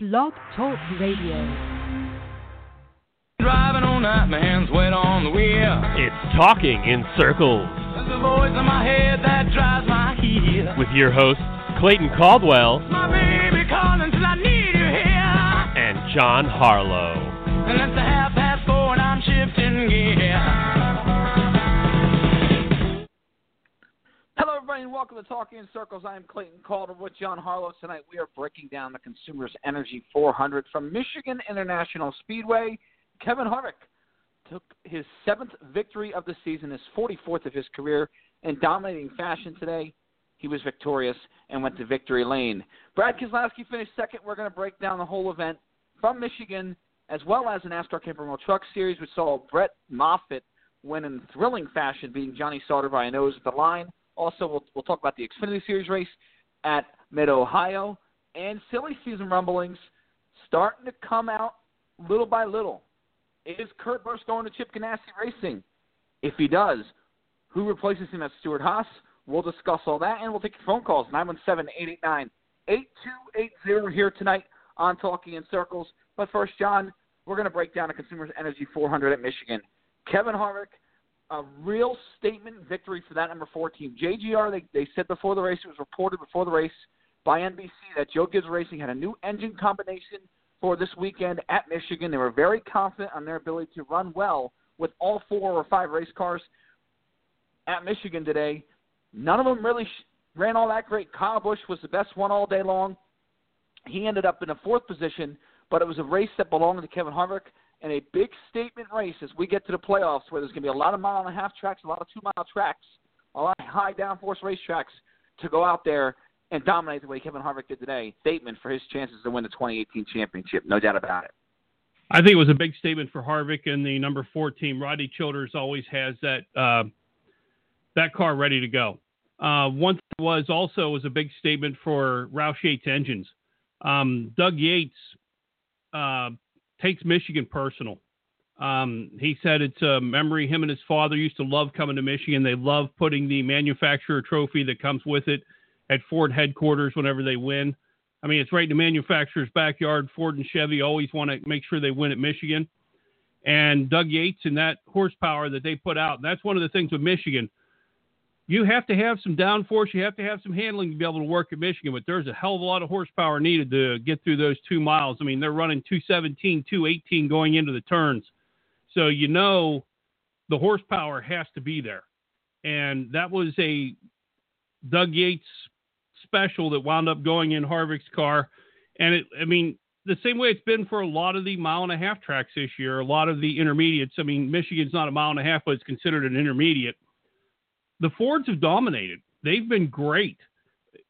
Blog Talk Radio. Driving all night, my hands wet on the wheel. It's Talking in Circles. There's a voice in my head that drives my heel. With your hosts, Clayton Caldwell. My baby calling till I need you here. And John Harlow. And it's a 4:30 and I'm shifting gear. Hello, everybody, and welcome to Talking in Circles. I am Clayton Caldwell with John Harlow. Tonight we are breaking down the Consumers Energy 400 from Michigan International Speedway. Kevin Harvick took his 7th victory of the season, his 44th of his career, in dominating fashion today. He was victorious and went to victory lane. Brad Keselowski finished second. We're going to break down the whole event from Michigan, as well as the NASCAR Camper World Truck Series, which saw Brett Moffitt win in thrilling fashion, beating Johnny Sauter by a nose at the line. Also, we'll talk about the Xfinity Series race at Mid-Ohio, and silly season rumblings starting to come out little by little. Is Kurt Busch going to Chip Ganassi Racing? If he does, who replaces him at Stewart-Haas? We'll discuss all that, and we'll take your phone calls, 917-889-8280 here tonight on Talking in Circles. But first, John, we're going to break down a Consumers Energy 400 at Michigan. Kevin Harvick, a real statement victory for that number 4 team. JGR, they said before the race, it was reported before the race by NBC that Joe Gibbs Racing had a new engine combination for this weekend at Michigan. They were very confident on their ability to run well with all 4 or 5 race cars at Michigan today. None of them really ran all that great. Kyle Busch was the best one all day long. He ended up in the 4th position, but it was a race that belonged to Kevin Harvick, and a big statement race as we get to the playoffs, where there's going to be a lot of mile-and-a-half tracks, a lot of 2-mile tracks, a lot of high downforce racetracks to go out there and dominate the way Kevin Harvick did today. Statement for his chances to win the 2018 championship, no doubt about it. I think it was a big statement for Harvick and the number 4 team. Rodney Childress always has that car ready to go. One was a big statement for Roush Yates Engines. Doug Yates takes Michigan personal. He said it's a memory. Him and his father used to love coming to Michigan. They love putting the manufacturer trophy that comes with it at Ford headquarters whenever they win. I mean, it's right in the manufacturer's backyard. Ford and Chevy always want to make sure they win at Michigan. And Doug Yates and that horsepower that they put out, and that's one of the things with Michigan. You have to have some downforce. You have to have some handling to be able to work at Michigan, but there's a hell of a lot of horsepower needed to get through those 2 miles. I mean, they're running 217, 218 going into the turns. So, you know, the horsepower has to be there. And that was a Doug Yates special that wound up going in Harvick's car. And it, I mean, the same way it's been for a lot of the mile-and-a-half tracks this year, a lot of the intermediates. I mean, Michigan's not a mile-and-a-half, but it's considered an intermediate. The Fords have dominated. They've been great.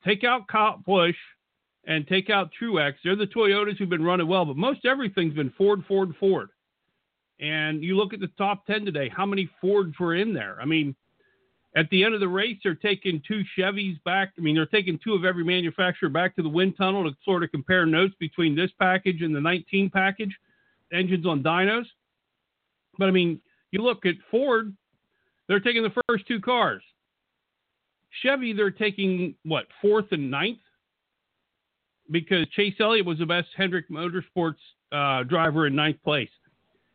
Take out Kyle Busch and take out Truex. They're the Toyotas who've been running well, but most everything's been Ford. And you look at the top 10 today, how many Fords were in there? I mean, at the end of the race, they're taking 2 Chevys back. I mean, they're taking 2 of every manufacturer back to the wind tunnel to sort of compare notes between this package and the 19 package, engines on dynos. But, I mean, you look at Ford, they're taking the first 2 cars. Chevy, they're taking, 4th and 9th? Because Chase Elliott was the best Hendrick Motorsports driver in 9th place.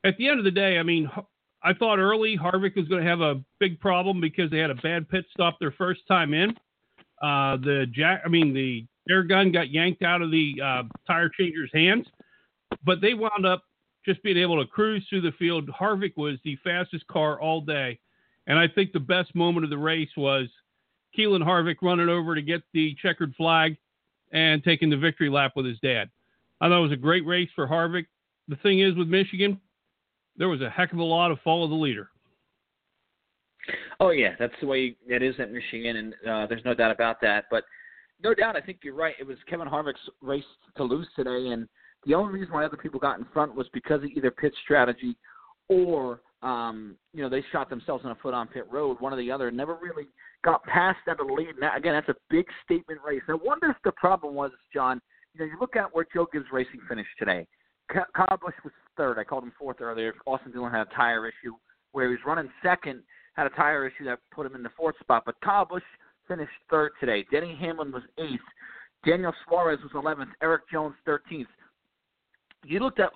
At the end of the day, I mean, I thought early Harvick was going to have a big problem because they had a bad pit stop their first time in. The air gun got yanked out of the tire changer's hands, but they wound up just being able to cruise through the field. Harvick was the fastest car all day. And I think the best moment of the race was Keelan Harvick running over to get the checkered flag and taking the victory lap with his dad. I thought it was a great race for Harvick. The thing is with Michigan, there was a heck of a lot of follow the leader. Oh, yeah, that's the way it is at Michigan, and there's no doubt about that. But no doubt, I think you're right. It was Kevin Harvick's race to lose today, and the only reason why other people got in front was because of either pit strategy or – they shot themselves in the foot on pit road. One or the other never really got past that lead. And that, again, that's a big statement race. I wonder if the problem was, John, you look at where Joe Gibbs Racing finished today. Kyle Busch was 3rd. I called him 4th earlier. Austin Dillon had a tire issue where he was running 2nd, had a tire issue that put him in the 4th spot. But Kyle Busch finished 3rd today. Denny Hamlin was 8th. Daniel Suarez was 11th. Eric Jones, 13th. you looked at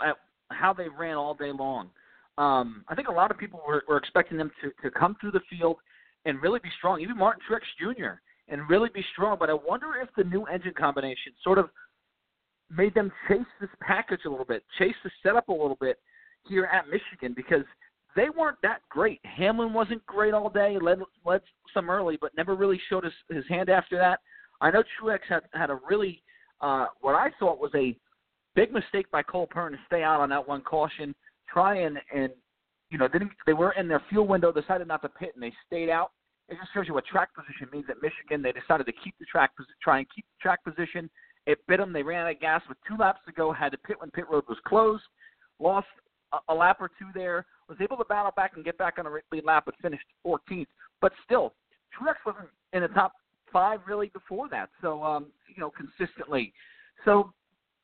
how they ran all day long. I think a lot of people were expecting them to come through the field and really be strong, even Martin Truex Jr., and really be strong. But I wonder if the new engine combination sort of made them chase this package a little bit, chase the setup a little bit here at Michigan, because they weren't that great. Hamlin wasn't great all day, led some early, but never really showed his hand after that. I know Truex had a really what I thought was a big mistake by Cole Pearn to stay out on that one caution, try and you know, they were in their fuel window, decided not to pit, and they stayed out. It just shows you what track position means at Michigan. They decided to keep the track, try and keep the track position. It bit them. They ran out of gas with 2 laps to go, had to pit when pit road was closed, lost a lap or 2 there, was able to battle back and get back on a lead lap, but finished 14th. But still, Truex wasn't in the top 5 really before that, so, you know, consistently. So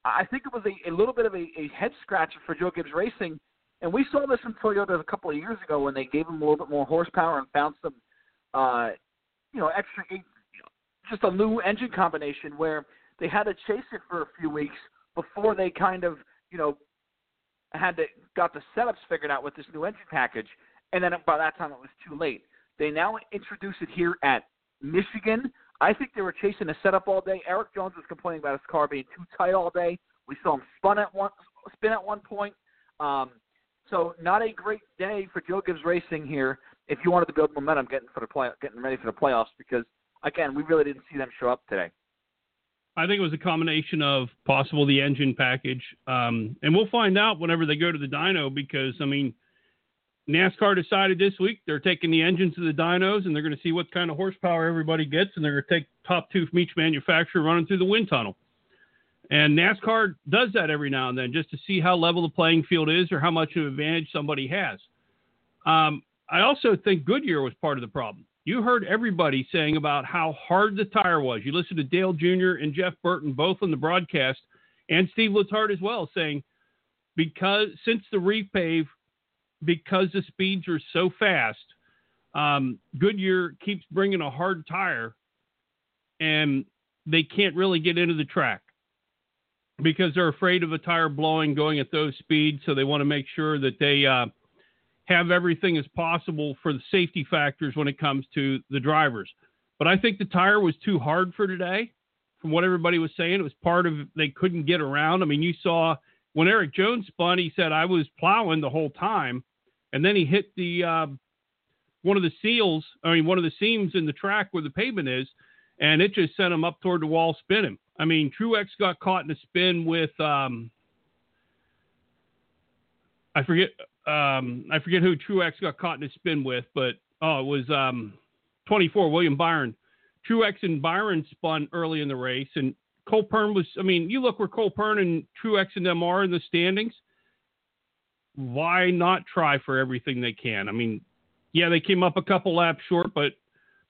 I think it was a little bit of a head scratcher for Joe Gibbs Racing, and we saw this in Toyota a couple of years ago when they gave them a little bit more horsepower and found some, you know, extra, just a new engine combination where they had to chase it for a few weeks before they kind of, you know, got the setups figured out with this new engine package. And then by that time it was too late. They now introduce it here at Michigan. I think they were chasing a setup all day. Eric Jones was complaining about his car being too tight all day. We saw him spin at one point. So not a great day for Joe Gibbs Racing here. If you wanted to build momentum, getting ready for the playoffs, because again, we really didn't see them show up today. I think it was a combination of possible the engine package, and we'll find out whenever they go to the dyno. Because I mean, NASCAR decided this week they're taking the engines to the dynos, and they're going to see what kind of horsepower everybody gets, and they're going to take top 2 from each manufacturer running through the wind tunnel. And NASCAR does that every now and then just to see how level the playing field is or how much of an advantage somebody has. I also think Goodyear was part of the problem. You heard everybody saying about how hard the tire was. You listened to Dale Jr. and Jeff Burton, both on the broadcast, and Steve Letarte as well, saying because the speeds are so fast, Goodyear keeps bringing a hard tire and they can't really get into the track because they're afraid of a tire blowing going at those speeds. So they want to make sure that they, have everything as possible for the safety factors when it comes to the drivers. But I think the tire was too hard for today. From what everybody was saying, it was part of, they couldn't get around. I mean, you saw when Eric Jones spun, he said, I was plowing the whole time. And then he hit the, one of the seams in the track where the pavement is, and it just sent him up toward the wall spinning. I mean, Truex got caught in a spin with, I forget who Truex got caught in a spin with, but it was 24, William Byron. Truex and Byron spun early in the race, and Cole Pearn was, I mean, you look where Cole Pearn and Truex and them are in the standings. Why not try for everything they can? I mean, yeah, they came up a couple laps short, but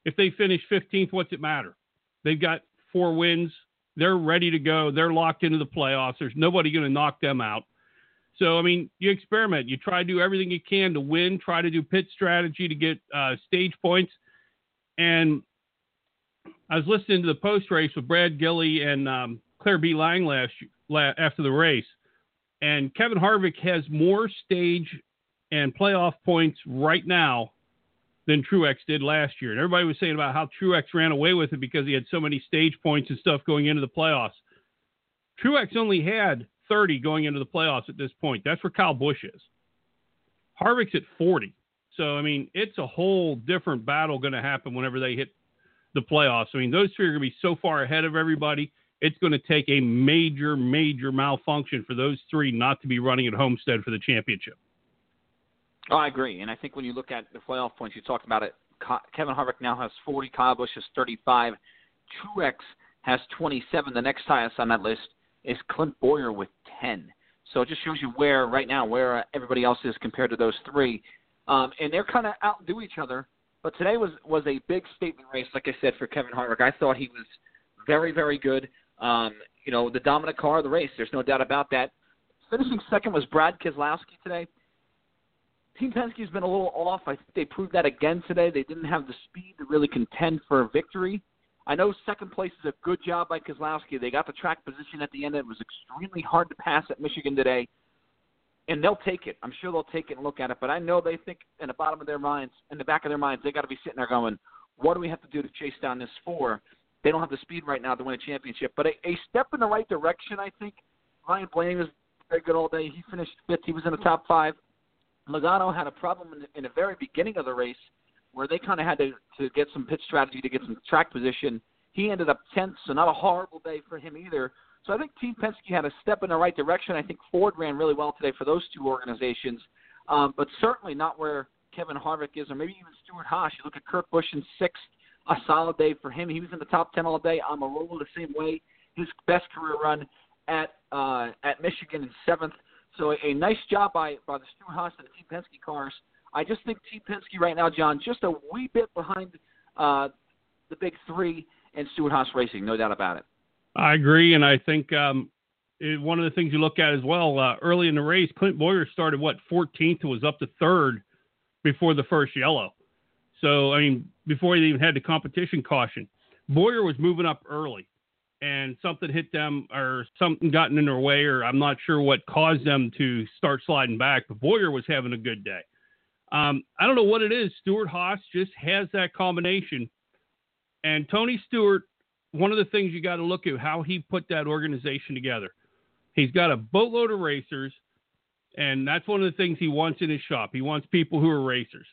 if they finish 15th, what's it matter? They've got 4 wins. They're ready to go. They're locked into the playoffs. There's nobody going to knock them out. So, I mean, you experiment. You try to do everything you can to win, try to do pit strategy to get stage points. And I was listening to the post-race with Brad Gilley and Claire B. Lang after the race. And Kevin Harvick has more stage and playoff points right now than Truex did last year. And everybody was saying about how Truex ran away with it because he had so many stage points and stuff going into the playoffs. Truex only had 30 going into the playoffs at this point. That's where Kyle Busch is. Harvick's at 40. So, I mean, it's a whole different battle going to happen whenever they hit the playoffs. I mean, those 3 are going to be so far ahead of everybody. It's going to take a major, major malfunction for those 3 not to be running at Homestead for the championship. Oh, I agree. And I think when you look at the playoff points, you talked about it. Kevin Harvick now has 40. Kyle Busch has 35. Truex has 27. The next highest on that list is Clint Bowyer with 10. So it just shows you where, right now, where everybody else is compared to those 3. And they're kind of outdo each other. But today was a big statement race, like I said, for Kevin Harvick. I thought he was very, very good. You know, the dominant car of the race. There's no doubt about that. Finishing second was Brad Keselowski today. Team Penske's been a little off. I think they proved that again today. They didn't have the speed to really contend for victory. I know second place is a good job by Keselowski. They got the track position at the end. It was extremely hard to pass at Michigan today, and they'll take it. I'm sure they'll take it and look at it, but I know they think in the bottom of their minds, in the back of their minds, they got to be sitting there going, what do we have to do to chase down this four? They don't have the speed right now to win a championship, but a step in the right direction, I think. Ryan Blaney was very good all day. He finished fifth. He was in the top five. Logano had a problem in the very beginning of the race where they kind of had to get some pitch strategy to get some track position. He ended up 10th, so not a horrible day for him either. So I think Team Penske had a step in the right direction. I think Ford ran really well today for those two organizations, but certainly not where Kevin Harvick is, or maybe even Stewart-Haas. You look at Kurt Busch in 6th, a solid day for him. He was in the top 10 all day. Almirola the same way. His best career run at Michigan in 7th. So a nice job by the Stewart-Haas and the Team Penske cars. I just think Team Penske right now, John, just a wee bit behind the big three and Stewart-Haas Racing, no doubt about it. I agree, and I think one of the things you look at as well, early in the race, Clint Bowyer started, 14th and was up to 3rd before the first yellow. So, I mean, before he even had the competition caution. Bowyer was moving up early, and something hit them or something gotten in their way, or I'm not sure what caused them to start sliding back, but Bowyer was having a good day. I don't know what it is. Stewart-Haas just has that combination. And Tony Stewart, one of the things you got to look at, how he put that organization together. He's got a boatload of racers, and that's one of the things he wants in his shop. He wants people who are racers.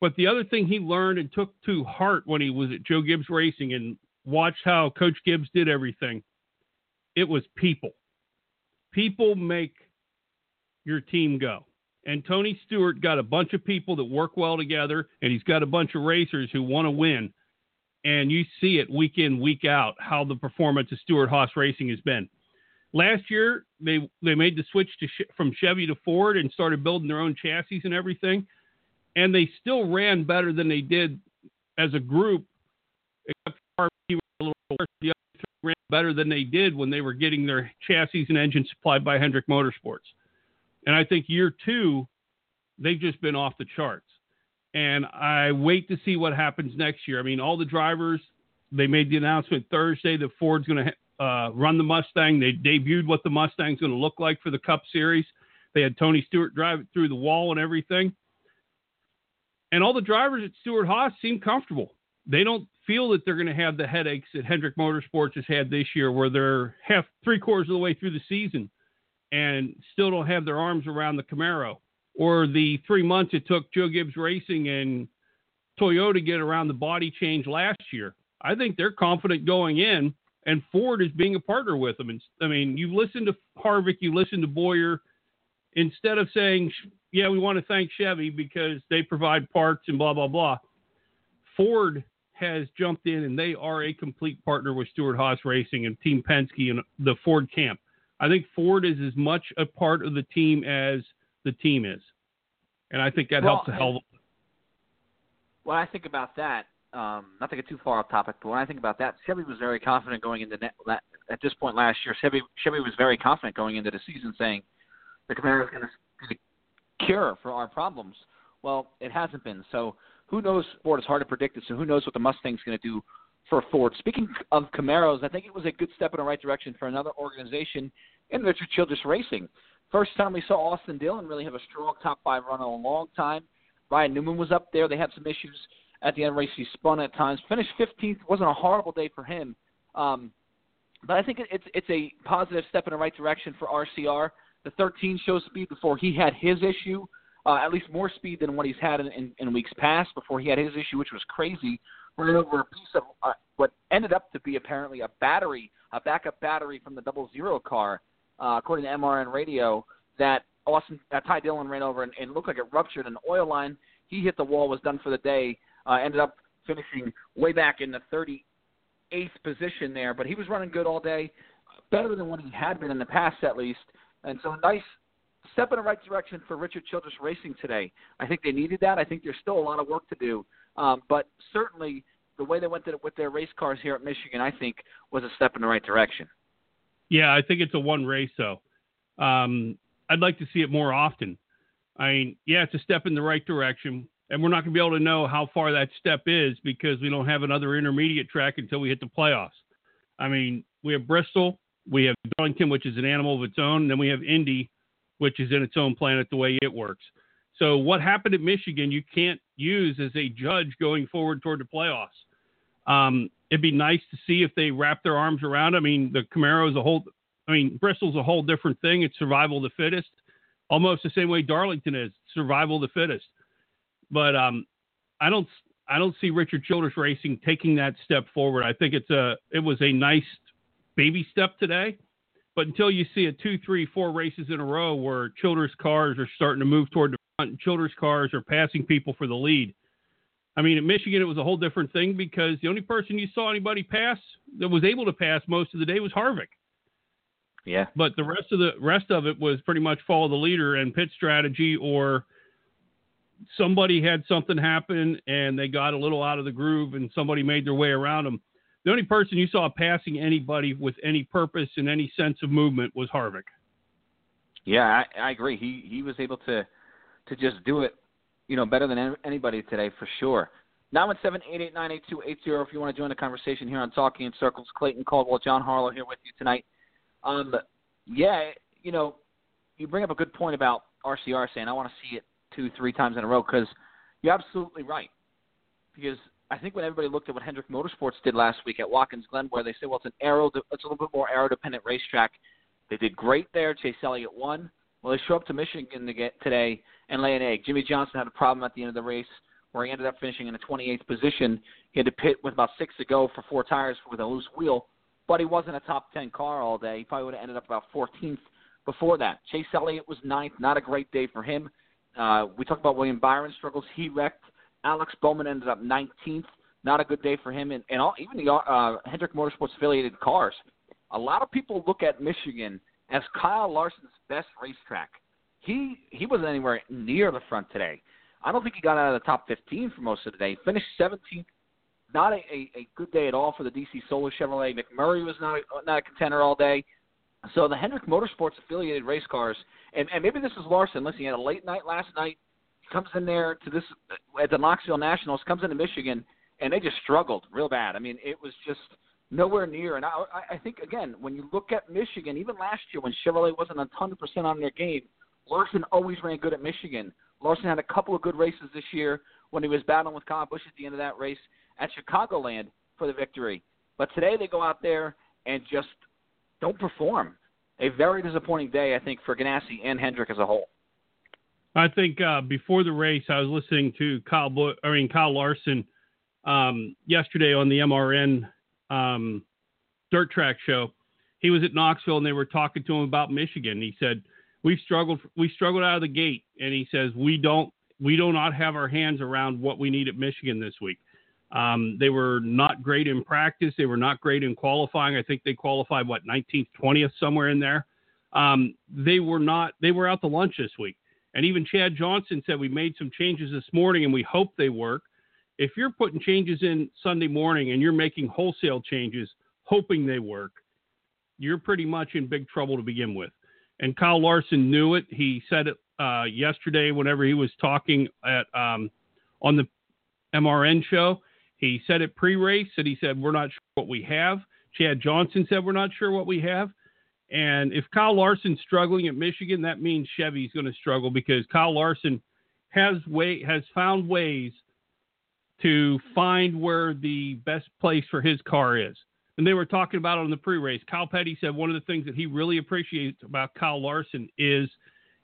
But the other thing he learned and took to heart when he was at Joe Gibbs Racing and watched how Coach Gibbs did everything, it was people. People make your team go. And Tony Stewart got a bunch of people that work well together, and he's got a bunch of racers who want to win. And you see it week in, week out, how the performance of Stewart-Haas Racing has been. Last year, they made the switch from Chevy to Ford and started building their own chassis and everything. And they still ran better than they did as a group, except for RP was a little worse. The other three ran better than they did when they were getting their chassis and engines supplied by Hendrick Motorsports. And I think year two, they've just been off the charts. And I wait to see what happens next year. I mean, all the drivers, they made the announcement Thursday that Ford's going to run the Mustang. They debuted what the Mustang's going to look like for the Cup Series. They had Tony Stewart drive it through the wall and everything. And all the drivers at Stewart-Haas seem comfortable. They don't feel that they're going to have the headaches that Hendrick Motorsports has had this year, where they're three-quarters of the way through the season and still don't have their arms around the Camaro, or the 3 months it took Joe Gibbs Racing and Toyota to get around the body change last year. I think they're confident going in, and Ford is being a partner with them. And, I mean, you listen to Harvick, you listen to Bowyer. Instead of saying, yeah, we want to thank Chevy because they provide parts and blah, blah, blah, Ford has jumped in, and they are a complete partner with Stewart-Haas Racing and Team Penske and the Ford camp. I think Ford is as much a part of the team as the team is. And I think that helps a hell of a lot. When I think about that, not to get too far off topic, but when I think about that, Chevy was very confident going into at this point last year. Chevy was very confident going into the season, saying the Camaro is going to be the cure for our problems. Well, it hasn't been. So who knows? Ford is hard to predict it, so who knows what the Mustang's going to do for Ford. Speaking of Camaros, I think it was a good step in the right direction for another organization in Richard Childress Racing. First time we saw Austin Dillon really have a strong top five run in a long time. Ryan Newman was up there. They had some issues at the end of the race. He spun at times. Finished 15th. Wasn't a horrible day for him. But I think it's a positive step in the right direction for RCR. The 13 shows speed before he had his issue, at least more speed than what he's had in weeks past before he had his issue, which was crazy. Ran over a piece of what ended up to be apparently a backup battery from the 00 car, according to MRN Radio, that Ty Dillon ran over and looked like it ruptured an oil line. He hit the wall, was done for the day, ended up finishing way back in the 38th position there. But he was running good all day, better than what he had been in the past at least. And so a nice step in the right direction for Richard Childress Racing today. I think they needed that. I think there's still a lot of work to do. But certainly the way they went with their race cars here at Michigan, I think, was a step in the right direction. Yeah, I think it's a one race, though. I'd like to see it more often. I mean, yeah, it's a step in the right direction. And we're not going to be able to know how far that step is because we don't have another intermediate track until we hit the playoffs. I mean, we have Bristol, we have Darlington, which is an animal of its own, and then we have Indy, which is in its own planet the way it works. So what happened at Michigan, you can't use as a judge going forward toward the playoffs. It'd be nice to see if they wrap their arms around. I mean, the Camaro is a whole, I mean, Bristol's a whole different thing. It's survival of the fittest, almost the same way Darlington is survival of the fittest. But I don't see Richard Childress Racing taking that step forward. I think it was a nice baby step today, but until you see a 2, 3, 4 races in a row where Childress cars are starting to move toward the front and Childress cars are passing people for the lead. I mean, at Michigan, it was a whole different thing because the only person you saw anybody pass that was able to pass most of the day was Harvick. Yeah. But the rest of it was pretty much follow the leader and pit strategy, or somebody had something happen and they got a little out of the groove and somebody made their way around them. The only person you saw passing anybody with any purpose and any sense of movement was Harvick. Yeah, I agree. He was able to just do it, you know, better than anybody today for sure. 917-889-8280 if you want to join the conversation here on Talking in Circles. Clayton Caldwell, John Harlow here with you tonight. Yeah, you know, you bring up a good point about RCR saying I want to see it 2, 3 times in a row, because you're absolutely right. Because I think when everybody looked at what Hendrick Motorsports did last week at Watkins Glen, where they said, well, it's a little bit more aero-dependent racetrack. They did great there. Chase Elliott won. Well, they show up to Michigan today and lay an egg. Jimmy Johnson had a problem at the end of the race where he ended up finishing in the 28th position. He had to pit with about 6 to go for 4 tires with a loose wheel, but he wasn't a top 10 car all day. He probably would have ended up about 14th before that. Chase Elliott was 9th. Not a great day for him. We talked about William Byron's struggles. He wrecked. Alex Bowman ended up 19th. Not a good day for him. And even the Hendrick Motorsports affiliated cars. A lot of people look at Michigan as Kyle Larson's best racetrack. He wasn't anywhere near the front today. I don't think he got out of the top 15 for most of the day. He finished 17th. Not a good day at all for the DC Solar Chevrolet. McMurray was not a contender all day. So the Hendrick Motorsports affiliated race cars, and maybe this is Larson. Listen, he had a late night last night. Comes in there at the Knoxville Nationals, comes into Michigan, and they just struggled real bad. I mean, it was just nowhere near. And I think, again, when you look at Michigan, even last year when Chevrolet wasn't 100% on their game, Larson always ran good at Michigan. Larson had a couple of good races this year when he was battling with Kyle Busch at the end of that race at Chicagoland for the victory. But today they go out there and just don't perform. A very disappointing day, I think, for Ganassi and Hendrick as a whole. I think before the race, I was listening to Kyle Larson yesterday on the MRN dirt track show. He was at Knoxville and they were talking to him about Michigan. He said, "We struggled out of the gate," and he says, "We do not have our hands around what we need at Michigan this week. They were not great in practice. They were not great in qualifying. I think they qualified 19th, 20th, somewhere in there. They were out to lunch this week." And even Chad Johnson said, we made some changes this morning and we hope they work. If you're putting changes in Sunday morning and you're making wholesale changes, hoping they work, you're pretty much in big trouble to begin with. And Kyle Larson knew it. He said it yesterday whenever he was talking at on the MRN show. He said it pre-race, and he said, we're not sure what we have. Chad Johnson said, we're not sure what we have. And if Kyle Larson's struggling at Michigan, that means Chevy's going to struggle, because Kyle Larson has found ways to find where the best place for his car is. And they were talking about it on the pre-race. Kyle Petty said one of the things that he really appreciates about Kyle Larson is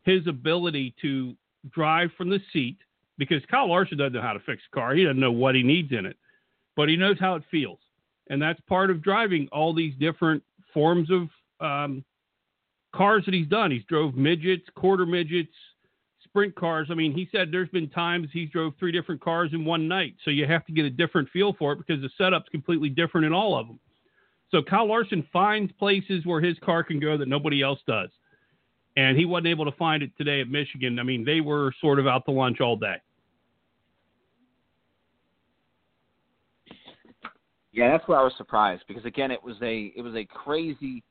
his ability to drive from the seat, because Kyle Larson doesn't know how to fix a car. He doesn't know what he needs in it, but he knows how it feels. And that's part of driving all these different forms of cars that he's done. He's drove midgets, quarter midgets, sprint cars. I mean, he said there's been times he's drove 3 different cars in one night. So you have to get a different feel for it because the setup's completely different in all of them. So Kyle Larson finds places where his car can go that nobody else does. And he wasn't able to find it today at Michigan. I mean, they were sort of out to lunch all day. Yeah, that's where I was surprised, because again, it was a crazy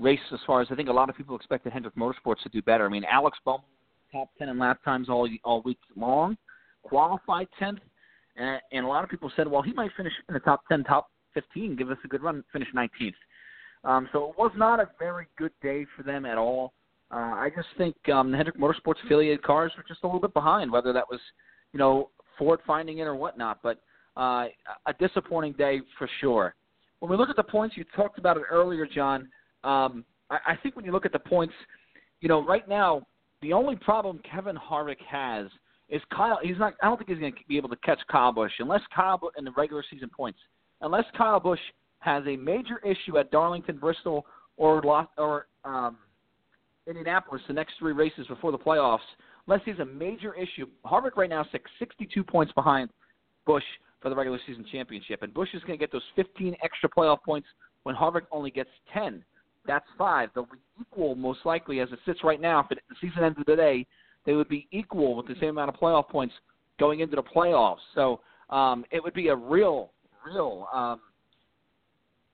race as far as I think a lot of people expected Hendrick Motorsports to do better. I mean, Alex Bowman top 10 in lap times all week long. qualify 10th, and a lot of people said, well, he might finish in the top 10, top 15, give us a good run, finish 19th. So it was not a very good day for them at all. I just think the Hendrick Motorsports affiliated cars were just a little bit behind, whether that was, you know, Ford finding it or whatnot. But a disappointing day for sure. When we look at the points, you talked about it earlier, John. I think when you look at the points, you know, right now the only problem Kevin Harvick has is Kyle. He's not. I don't think he's going to be able to catch Kyle Busch unless Kyle in the regular season points. Unless Kyle Busch has a major issue at Darlington, Bristol, or Indianapolis, the next three races before the playoffs, unless he's a major issue. Harvick right now is 62 points behind Busch for the regular season championship, and Busch is going to get those 15 extra playoff points when Harvick only gets 10. That's 5. They'll be equal most likely as it sits right now. If the season ended today, they would be equal with the same amount of playoff points going into the playoffs. So it would be a real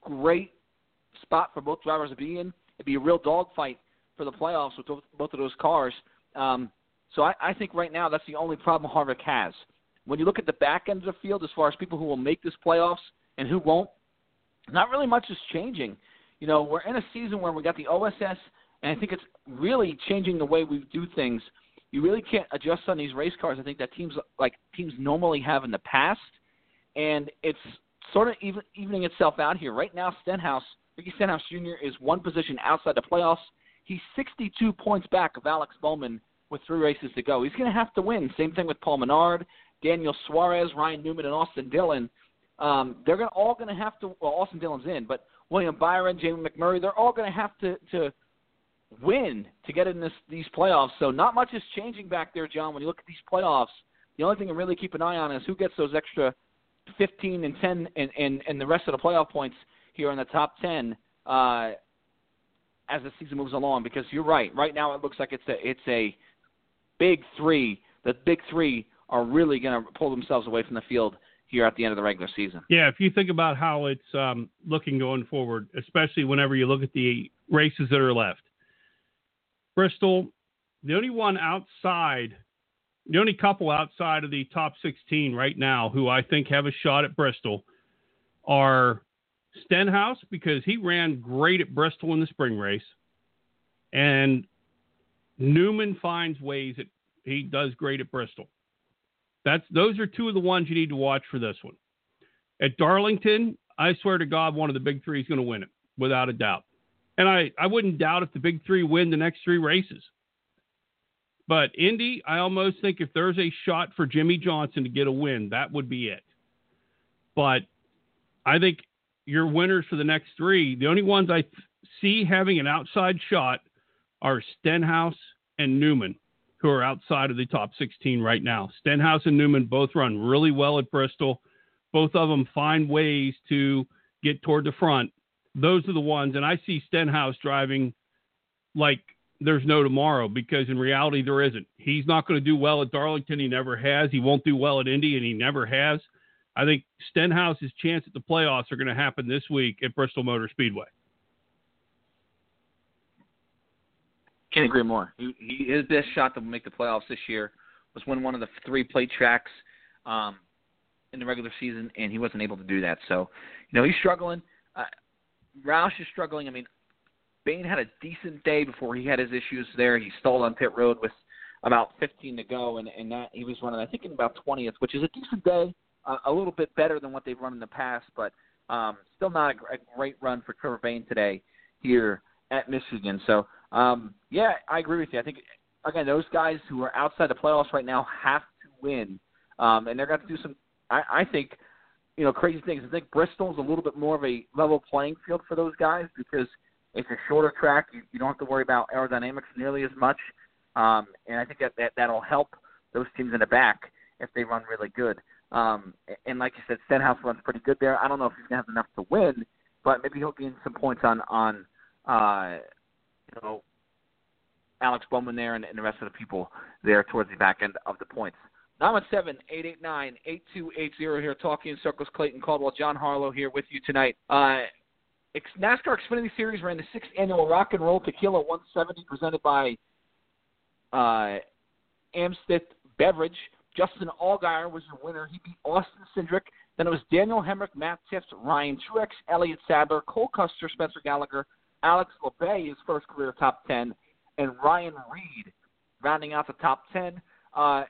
great spot for both drivers to be in. It'd be a real dogfight for the playoffs with both of those cars. So I think right now that's the only problem Harvick has. When you look at the back end of the field as far as people who will make this playoffs and who won't, not really much is changing. You know, we're in a season where we got the OSS, and I think it's really changing the way we do things. You really can't adjust on these race cars, I think, that teams normally have in the past, and it's sort of evening itself out here. Right now, Ricky Stenhouse Jr. is one position outside the playoffs. He's 62 points back of Alex Bowman with 3 races to go. He's going to have to win. Same thing with Paul Menard, Daniel Suarez, Ryan Newman, and Austin Dillon. They're all going to have to – well, Austin Dillon's in, but William Byron, Jamie McMurray, they're all going to have to win to get in these playoffs. So not much is changing back there, John. When you look at these playoffs, the only thing to really keep an eye on is who gets those extra 15 and 10 and the rest of the playoff points here in the top 10 as the season moves along. Because you're right. Right now it looks like it's a big three. The big three are really going to pull themselves away from the field here at the end of the regular season. Yeah, if you think about how it's looking going forward, especially whenever you look at the races that are left. Bristol, the only couple outside of the top 16 right now who I think have a shot at Bristol are Stenhouse, because he ran great at Bristol in the spring race, and Newman finds ways that he does great at Bristol. Those are two of the ones you need to watch for this one. At Darlington, I swear to God, one of the big three is going to win it, without a doubt. And I wouldn't doubt if the big three win the next 3 races. But Indy, I almost think if there's a shot for Jimmy Johnson to get a win, that would be it. But I think your winners for the next 3, the only ones I see having an outside shot are Stenhouse and Newman, who are outside of the top 16 right now. Stenhouse and Newman both run really well at Bristol. Both of them find ways to get toward the front. Those are the ones, and I see Stenhouse driving like there's no tomorrow, because in reality there isn't. He's not going to do well at Darlington. He never has. He won't do well at Indy, and he never has. I think Stenhouse's chance at the playoffs are going to happen this week at Bristol Motor Speedway. Can't agree more. His best shot to make the playoffs this year was win one of the 3 plate tracks in the regular season, and he wasn't able to do that. So, you know, he's struggling. Roush is struggling. I mean, Bain had a decent day before he had his issues there. He stalled on pit road with about 15 to go, and that he was running, I think, in about 20th, which is a decent day, a little bit better than what they've run in the past, but still not a great run for Trevor Bain today here at Michigan. So, yeah, I agree with you. I think, again, those guys who are outside the playoffs right now have to win, and they're going to do some, I think, you know, crazy things. I think Bristol's a little bit more of a level playing field for those guys because it's a shorter track. You don't have to worry about aerodynamics nearly as much, and I think that'll help those teams in the back if they run really good. And like you said, Stenhouse runs pretty good there. I don't know if he's going to have enough to win, but maybe he'll gain some points on you know, Alex Bowman there and the rest of the people there towards the back end of the points. 917-889-8280 here, Talking in Circles. Clayton Caldwell, John Harlow here with you tonight. NASCAR Xfinity Series ran the 6th annual Rock and Roll Tequila 170 presented by Amstead Beverage. Justin Allgaier was your winner. He beat Austin Cindric. Then it was Daniel Hemric, Matt Tiffs, Ryan Truex, Elliott Sadler, Cole Custer, Spencer Gallagher, Alex LeBay, his first career top 10, and Ryan Reed rounding out the top 10.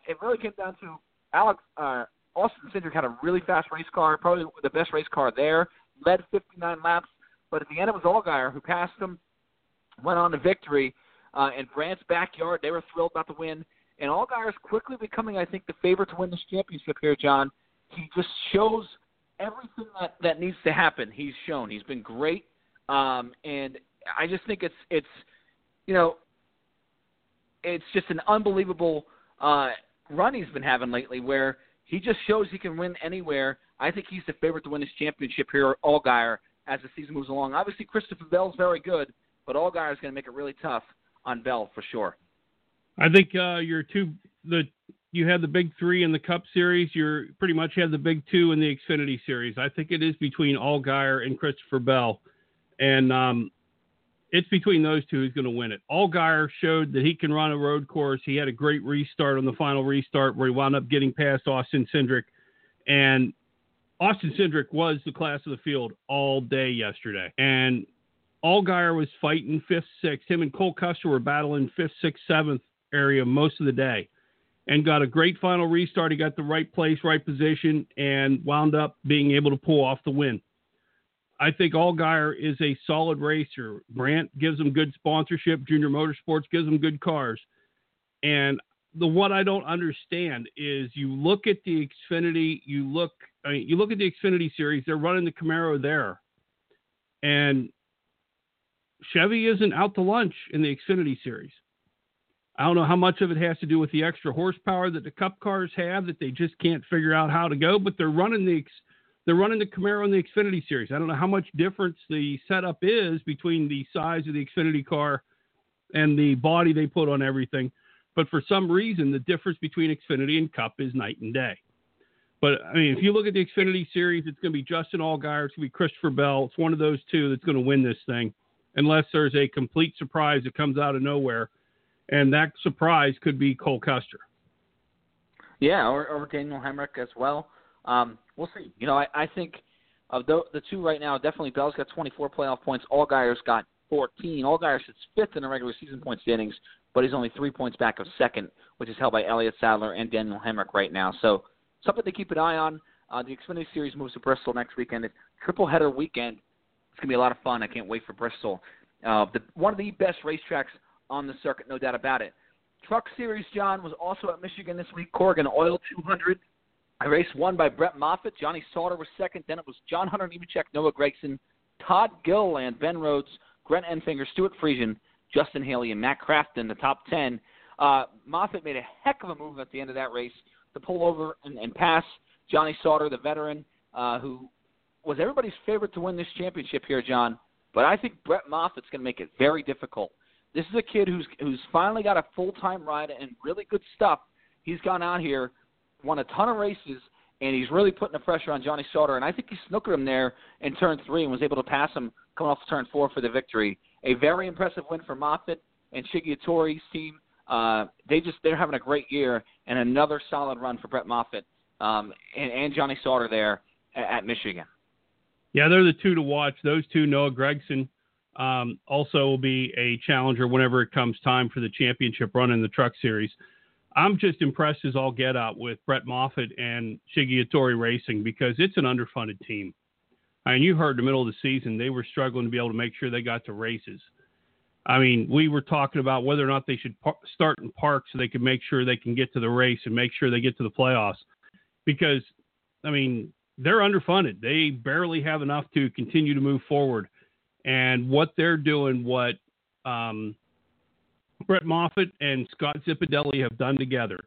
It really came down to Austin Cindric had a really fast race car, probably the best race car there, led 59 laps, but at the end it was Allgaier who passed him, went on to victory in Brandt's backyard. They were thrilled about the win, and Allgaier is quickly becoming, I think, the favorite to win this championship here, John. He just shows everything that needs to happen. He's shown. He's been great, and I just think it's just an unbelievable run he's been having lately where he just shows he can win anywhere. I think he's the favorite to win this championship here, Allgaier, as the season moves along. Obviously, Christopher Bell's very good, but Allgaier is going to make it really tough on Bell for sure. I think you had the big three in the Cup Series. You pretty much had the big two in the Xfinity Series. I think it is between Allgaier and Christopher Bell, and it's between those two who's going to win it. Allgaier showed that he can run a road course. He had a great restart on the final restart where he wound up getting past Austin Cindric, and Austin Cindric was the class of the field all day yesterday. And Allgaier was fighting 5th, 6th. Him and Cole Custer were battling 5th, 6th, 7th area most of the day and got a great final restart. He got the right place, right position, and wound up being able to pull off the win. I think Allgaier is a solid racer. Brandt gives him good sponsorship. Junior Motorsports gives him good cars. And what I don't understand is you look at the Xfinity, you look at the Xfinity Series, they're running the Camaro there. And Chevy isn't out to lunch in the Xfinity Series. I don't know how much of it has to do with the extra horsepower that the Cup cars have that they just can't figure out how to go, but they're running the Camaro in the Xfinity Series. I don't know how much difference the setup is between the size of the Xfinity car and the body they put on everything. But for some reason, the difference between Xfinity and Cup is night and day. But, I mean, if you look at the Xfinity Series, it's going to be Justin Allgaier, it's going to be Christopher Bell. It's one of those two that's going to win this thing, unless there's a complete surprise that comes out of nowhere, and that surprise could be Cole Custer. Yeah, or Daniel Hemric as well. We'll see. You know, I think of the two right now, definitely Bell's got 24 playoff points. Allgaier's got 14. Allgaier sits fifth in the regular season point standings, but he's only 3 points back of second, which is held by Elliott Sadler and Daniel Hemric right now. So something to keep an eye on. The Xfinity Series moves to Bristol next weekend. It's triple header weekend. It's going to be a lot of fun. I can't wait for Bristol. One of the best racetracks on the circuit, no doubt about it. Truck Series, John, was also at Michigan this week. Corrigan Oil 200. A race won by Brett Moffitt. Johnny Sauter was second. Then it was John Hunter Nemechek, Noah Gregson, Todd Gilliland, Ben Rhodes, Brent Enfinger, Stuart Friesen, Justin Haley, and Matt Crafton in the top 10. Moffitt made a heck of a move at the end of that race to pull over and pass Johnny Sauter, the veteran, who was everybody's favorite to win this championship here, John. But I think Brett Moffitt's going to make it very difficult. This is a kid who's finally got a full-time ride and really good stuff. He's gone out here, won a ton of races, and he's really putting the pressure on Johnny Sauter. And I think he snookered him there in Turn 3 and was able to pass him coming off Turn 4 for the victory. A very impressive win for Moffitt and Shiggy Atori's team. They're having a great year and another solid run for Brett Moffitt and Johnny Sauter there at Michigan. Yeah, they're the two to watch. Those two, Noah Gregson, also will be a challenger whenever it comes time for the championship run in the Truck Series. I'm just impressed as all get out with Brett Moffitt and Shiggy Atori Racing because it's an underfunded team. I mean, you heard the middle of the season, they were struggling to be able to make sure they got to races. I mean, we were talking about whether or not they should start in park so they could make sure they can get to the race and make sure they get to the playoffs because, I mean, they're underfunded. They barely have enough to continue to move forward. And what they're doing, what Brett Moffitt and Scott Zipidelli have done together.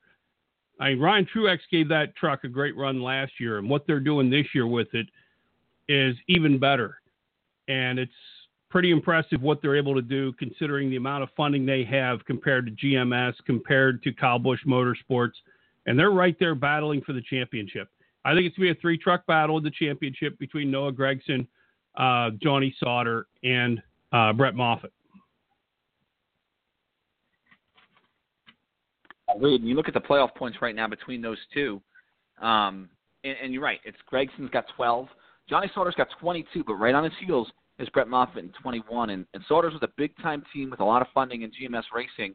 I mean, Ryan Truex gave that truck a great run last year, and what they're doing this year with it is even better. And it's pretty impressive what they're able to do considering the amount of funding they have compared to GMS, compared to Kyle Busch Motorsports. And they're right there battling for the championship. I think it's going to be a three-truck battle in the championship between Noah Gregson, Johnny Sauter, and Brett Moffitt. lead. And you look at the playoff points right now between those two, and you're right. It's Gregson's got 12. Johnny Sauter's got 22, but right on his heels is Brett Moffitt in 21. And Sauter's with a big-time team with a lot of funding in GMS Racing,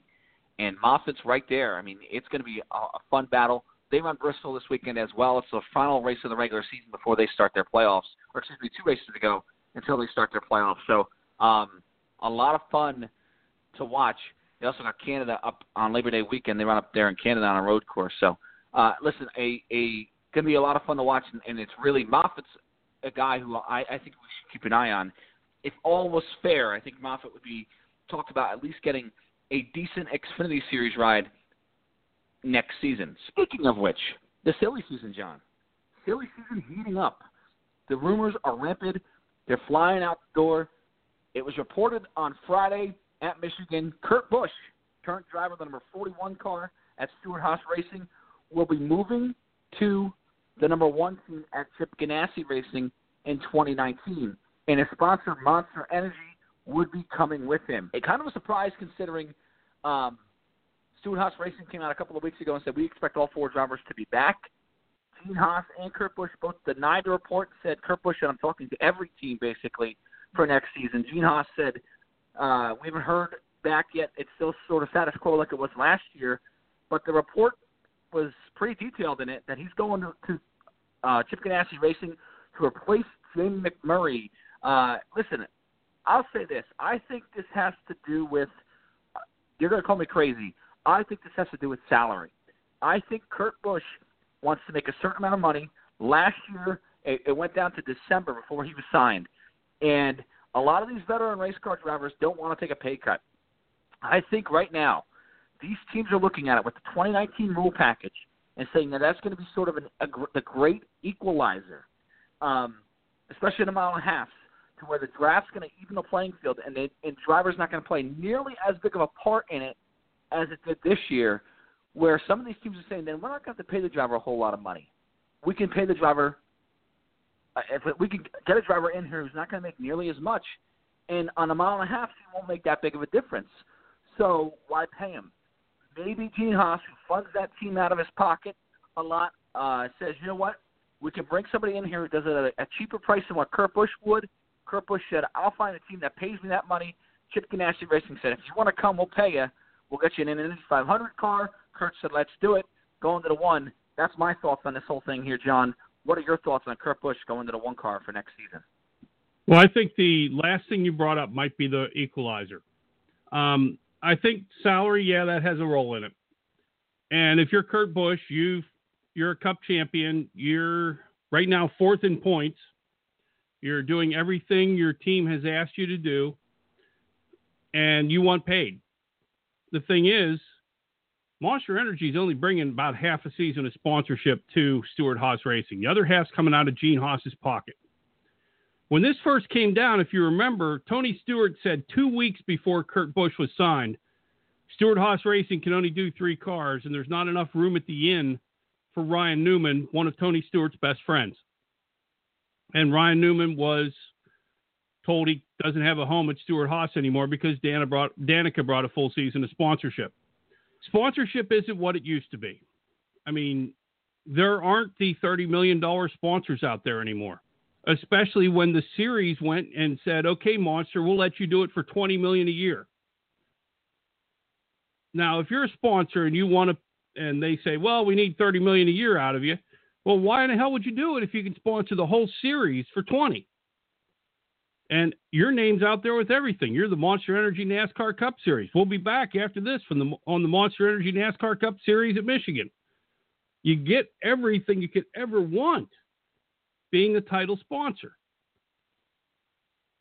and Moffitt's right there. I mean, it's going to be a fun battle. They run Bristol this weekend as well. It's the final race of the regular season before they start their playoffs, or excuse me, 2 races to go until they start their playoffs. So a lot of fun to watch. They also got Canada up on Labor Day weekend. They run up there in Canada on a road course. So listen, a going to be a lot of fun to watch, and it's really Moffitt's a guy who I think we should keep an eye on. If all was fair, I think Moffitt would be talked about at least getting a decent Xfinity Series ride next season. Speaking of which, the silly season, John. Silly season heating up. The rumors are rampant. They're flying out the door. It was reported on Friday at Michigan, Kurt Busch, current driver of the number 41 car at Stewart-Haas Racing, will be moving to the number 1 team at Chip Ganassi Racing in 2019. And his sponsor, Monster Energy, would be coming with him. It kind of a surprise considering Stewart-Haas Racing came out a couple of weeks ago and said, we expect all 4 drivers to be back. Gene Haas and Kurt Busch both denied the report and said, Kurt Busch, and I'm talking to every team basically for next season. Gene Haas said, we haven't heard back yet. It's still sort of status quo like it was last year. But the report was pretty detailed in it that he's going to Chip Ganassi Racing to replace Jamie McMurray. Listen, I'll say this. I think this has to do with – you're going to call me crazy. I think this has to do with salary. I think Kurt Busch wants to make a certain amount of money. Last year, it went down to December before he was signed. And a lot of these veteran race car drivers don't want to take a pay cut. I think right now these teams are looking at it with the 2019 rule package and saying that that's going to be sort of the great equalizer, especially in a mile and a half, to where the draft's going to even the playing field and drivers not going to play nearly as big of a part in it as it did this year, where some of these teams are saying, then we're not going to have to pay the driver a whole lot of money. We can pay the driver if we can get a driver in here who's not going to make nearly as much, and on a mile and a half, he won't make that big of a difference. So why pay him? Maybe Gene Haas, who funds that team out of his pocket a lot, says, you know what, we can bring somebody in here who does it at a cheaper price than what Kurt Busch would. Kurt Busch said, I'll find a team that pays me that money. Chip Ganassi Racing said, if you want to come, we'll pay you. We'll get you an Indy 500 car. Kurt said, let's do it. Going to the one. That's my thoughts on this whole thing here, John. What are your thoughts on Kurt Busch going to the one car for next season? Well, I think the last thing you brought up might be the equalizer. I think salary, yeah, that has a role in it. And if you're Kurt Busch, you're a cup champion. You're right now 4th in points. You're doing everything your team has asked you to do, and you want paid. The thing is, Monster Energy is only bringing about half a season of sponsorship to Stewart-Haas Racing. The other half's coming out of Gene Haas's pocket. When this first came down, if you remember, Tony Stewart said 2 weeks before Kurt Busch was signed, Stewart-Haas Racing can only do 3 cars, and there's not enough room at the inn for Ryan Newman, one of Tony Stewart's best friends. And Ryan Newman was told he doesn't have a home at Stewart-Haas anymore because Danica brought a full season of sponsorship. Sponsorship isn't what it used to be. I mean, there aren't the $30 million sponsors out there anymore, especially when the series went and said, okay, Monster, we'll let you do it for $20 million a year. Now, if you're a sponsor and you want to, and they say, well, we need $30 million a year out of you. Well, why in the hell would you do it if you can sponsor the whole series for 20? And your name's out there with everything. You're the Monster Energy NASCAR Cup Series. We'll be back after this on the Monster Energy NASCAR Cup Series at Michigan. You get everything you could ever want being a title sponsor.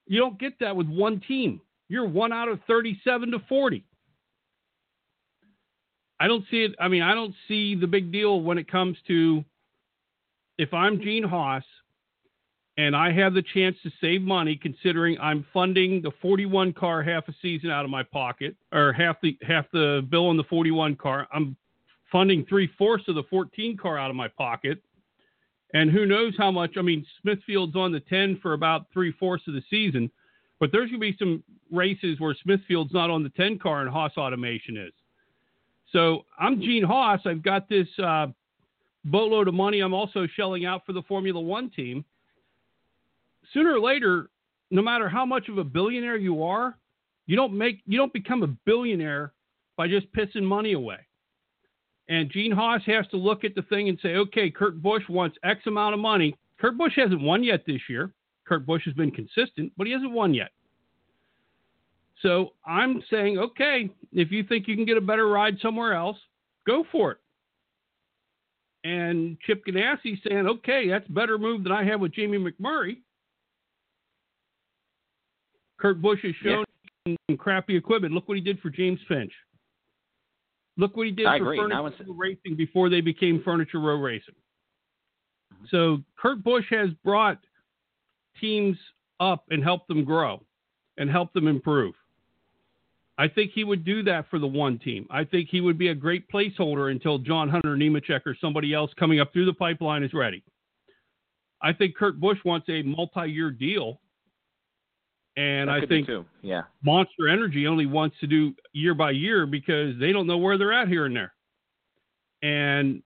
You don't get that with one team. You're 1 out of 37 to 40. I don't see it. I mean, I don't see the big deal when it comes to if I'm Gene Haas and I have the chance to save money, considering I'm funding the 41 car half a season out of my pocket, or half the bill on the 41 car, I'm funding 3/4 of the 14 car out of my pocket. And who knows how much, I mean, Smithfield's on the 10 for about 3/4 of the season, but there's going to be some races where Smithfield's not on the 10 car and Haas Automation is. So I'm Gene Haas. I've got this boatload of money I'm also shelling out for the Formula One team. Sooner or later, no matter how much of a billionaire you are, you don't become a billionaire by just pissing money away. And Gene Haas has to look at the thing and say, okay, Kurt Busch wants X amount of money. Kurt Busch hasn't won yet this year. Kurt Busch has been consistent, but he hasn't won yet. So I'm saying, okay, if you think you can get a better ride somewhere else, go for it. And Chip Ganassi saying, okay, that's a better move than I have with Jamie McMurray. Kurt Busch has shown in crappy equipment. Look what he did for James Finch. Look what he did for Furniture Row Racing before they became Furniture Row Racing. So Kurt Busch has brought teams up and helped them grow and helped them improve. I think he would do that for the one team. I think he would be a great placeholder until John Hunter Nemechek or somebody else coming up through the pipeline is ready. I think Kurt Busch wants a multi-year deal. And that I think Monster Energy only wants to do year by year because they don't know where they're at here and there. And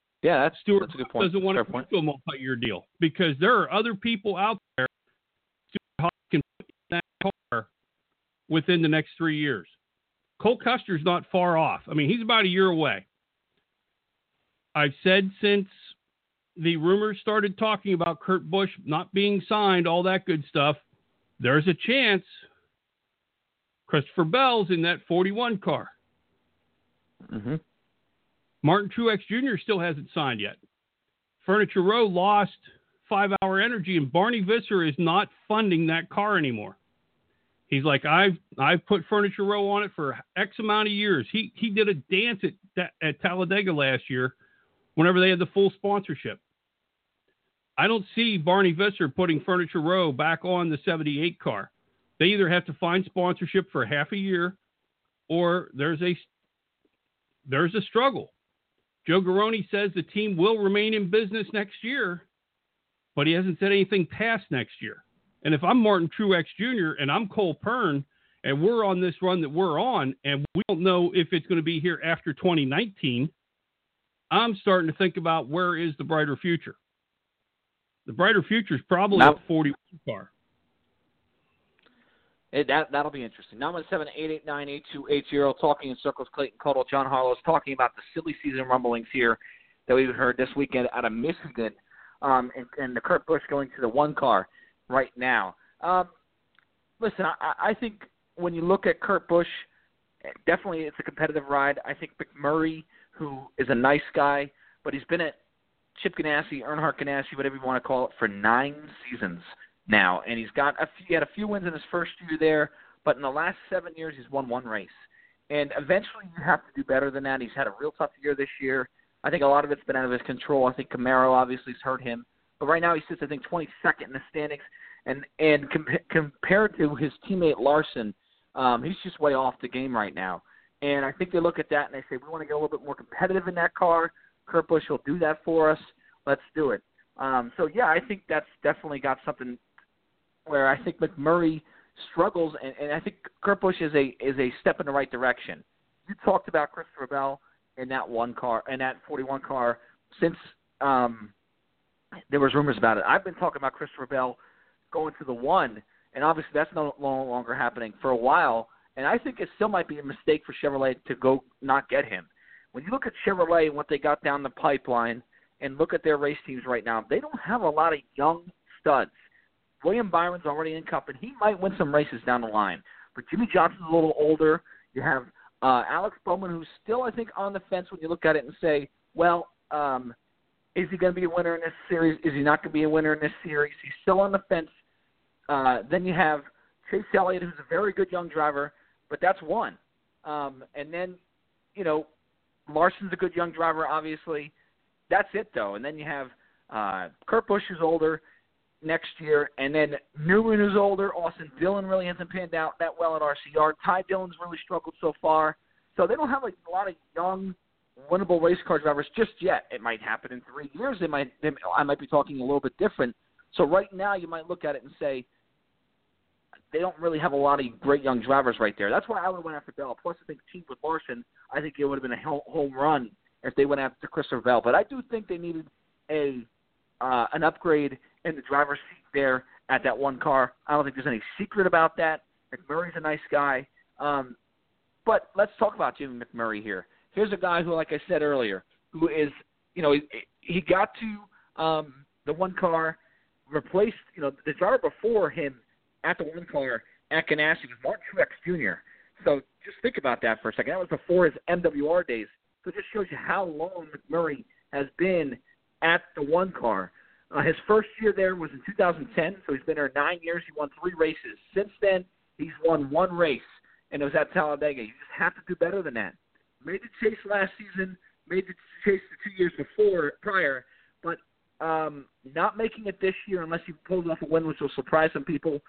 Stewart doesn't want to do a multi-year deal because there are other people out there who can put in that car within the next 3 years. Cole Custer's not far off. I mean, he's about a year away. I've said since the rumors started talking about Kurt Busch not being signed, all that good stuff, there's a chance Christopher Bell's in that 41 car. Mm-hmm. Martin Truex Jr. still hasn't signed yet. Furniture Row lost 5-Hour Energy, and Barney Visser is not funding that car anymore. He's like, I've put Furniture Row on it for X amount of years. He did a dance at Talladega last year whenever they had the full sponsorship. I don't see Barney Visser putting Furniture Row back on the 78 car. They either have to find sponsorship for half a year or there's a struggle. Joe Garrone says the team will remain in business next year, but he hasn't said anything past next year. And if I'm Martin Truex Jr. and I'm Cole Pearn and we're on this run that we're on and we don't know if it's going to be here after 2019, I'm starting to think about where is the brighter future. The brighter future is probably a 41 car. That'll be interesting. 917-889-8280. Talking in circles, Clayton Cuddle, John Harlow's talking about the silly season rumblings here that we've heard this weekend out of Michigan, and the Kurt Busch going to the one car right now. Listen, I think when you look at Kurt Busch, definitely it's a competitive ride. I think McMurray, who is a nice guy, but he's been at Chip Ganassi, Earnhardt Ganassi, whatever you want to call it, for 9 seasons now. And he's got he had a few wins in his first year there, but in the last 7 years, he's won one race. And eventually you have to do better than that. He's had a real tough year this year. I think a lot of it's been out of his control. I think Camaro obviously has hurt him. But right now he sits, I think, 22nd in the standings. And compared to his teammate Larson, he's just way off the game right now. And I think they look at that and they say, we want to get a little bit more competitive in that car. Kurt Busch will do that for us. Let's do it. I think that's definitely got something where I think McMurray struggles, and I think Kurt Busch is a step in the right direction. You talked about Christopher Bell in that one car, in that 41 car, since there was rumors about it. I've been talking about Christopher Bell going to the one, and obviously that's no longer happening for a while, and I think it still might be a mistake for Chevrolet to go not get him. When you look at Chevrolet and what they got down the pipeline and look at their race teams right now, they don't have a lot of young studs. William Byron's already in Cup, and he might win some races down the line. But Jimmy Johnson's a little older. You have Alex Bowman, who's still, I think, on the fence when you look at it and say, well, is he going to be a winner in this series? Is he not going to be a winner in this series? He's still on the fence. Then you have Chase Elliott, who's a very good young driver, but that's one. And then, Larson's a good young driver, obviously. That's it, though. And then you have Kurt Busch, who's older next year, and then Newman, who's older. Austin Dillon really hasn't panned out that well at RCR. Ty Dillon's really struggled so far. So they don't have a lot of young, winnable race car drivers just yet. It might happen in 3 years. I might be talking a little bit different. So right now you might look at it and say, they don't really have a lot of great young drivers right there. That's why I would have went after Bell. Plus, I think team with Larson, I think it would have been a home run if they went after Christopher Bell. But I do think they needed an upgrade in the driver's seat there at that one car. I don't think there's any secret about that. McMurray's a nice guy. But let's talk about Jamie McMurray here. Here's a guy who, like I said earlier, who is, you know, he got to the one car, replaced, you know, the driver before him at the one car at Ganassi was Martin Truex Jr. So just think about that for a second. That was before his MWR days. So it just shows you how long McMurray has been at the one car. His first year there was in 2010, so he's been there 9 years. He won 3 races. Since then, he's won 1 race, and it was at Talladega. You just have to do better than that. Made the chase last season, made the chase the 2 years before prior, but not making it this year unless he pulls off a win, which will surprise some people.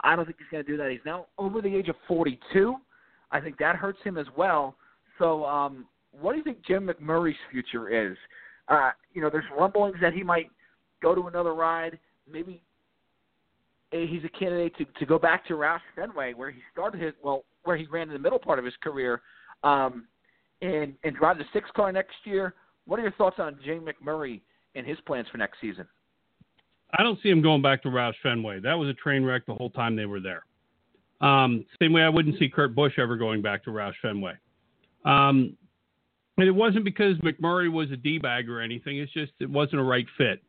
I don't think he's going to do that. He's now over the age of 42. I think that hurts him as well. So what do you think Jim McMurray's future is? You know, there's rumblings that he might go to another ride. Maybe he's a candidate to go back to Roush Fenway where he started his, well, where he ran in the middle part of his career and drive the 6 car next year. What are your thoughts on Jamie McMurray and his plans for next season? I don't see him going back to Roush Fenway. That was a train wreck the whole time they were there. Same way I wouldn't see Kurt Busch ever going back to Roush Fenway. And it wasn't because McMurray was a D-bag or anything. It's just it wasn't a right fit.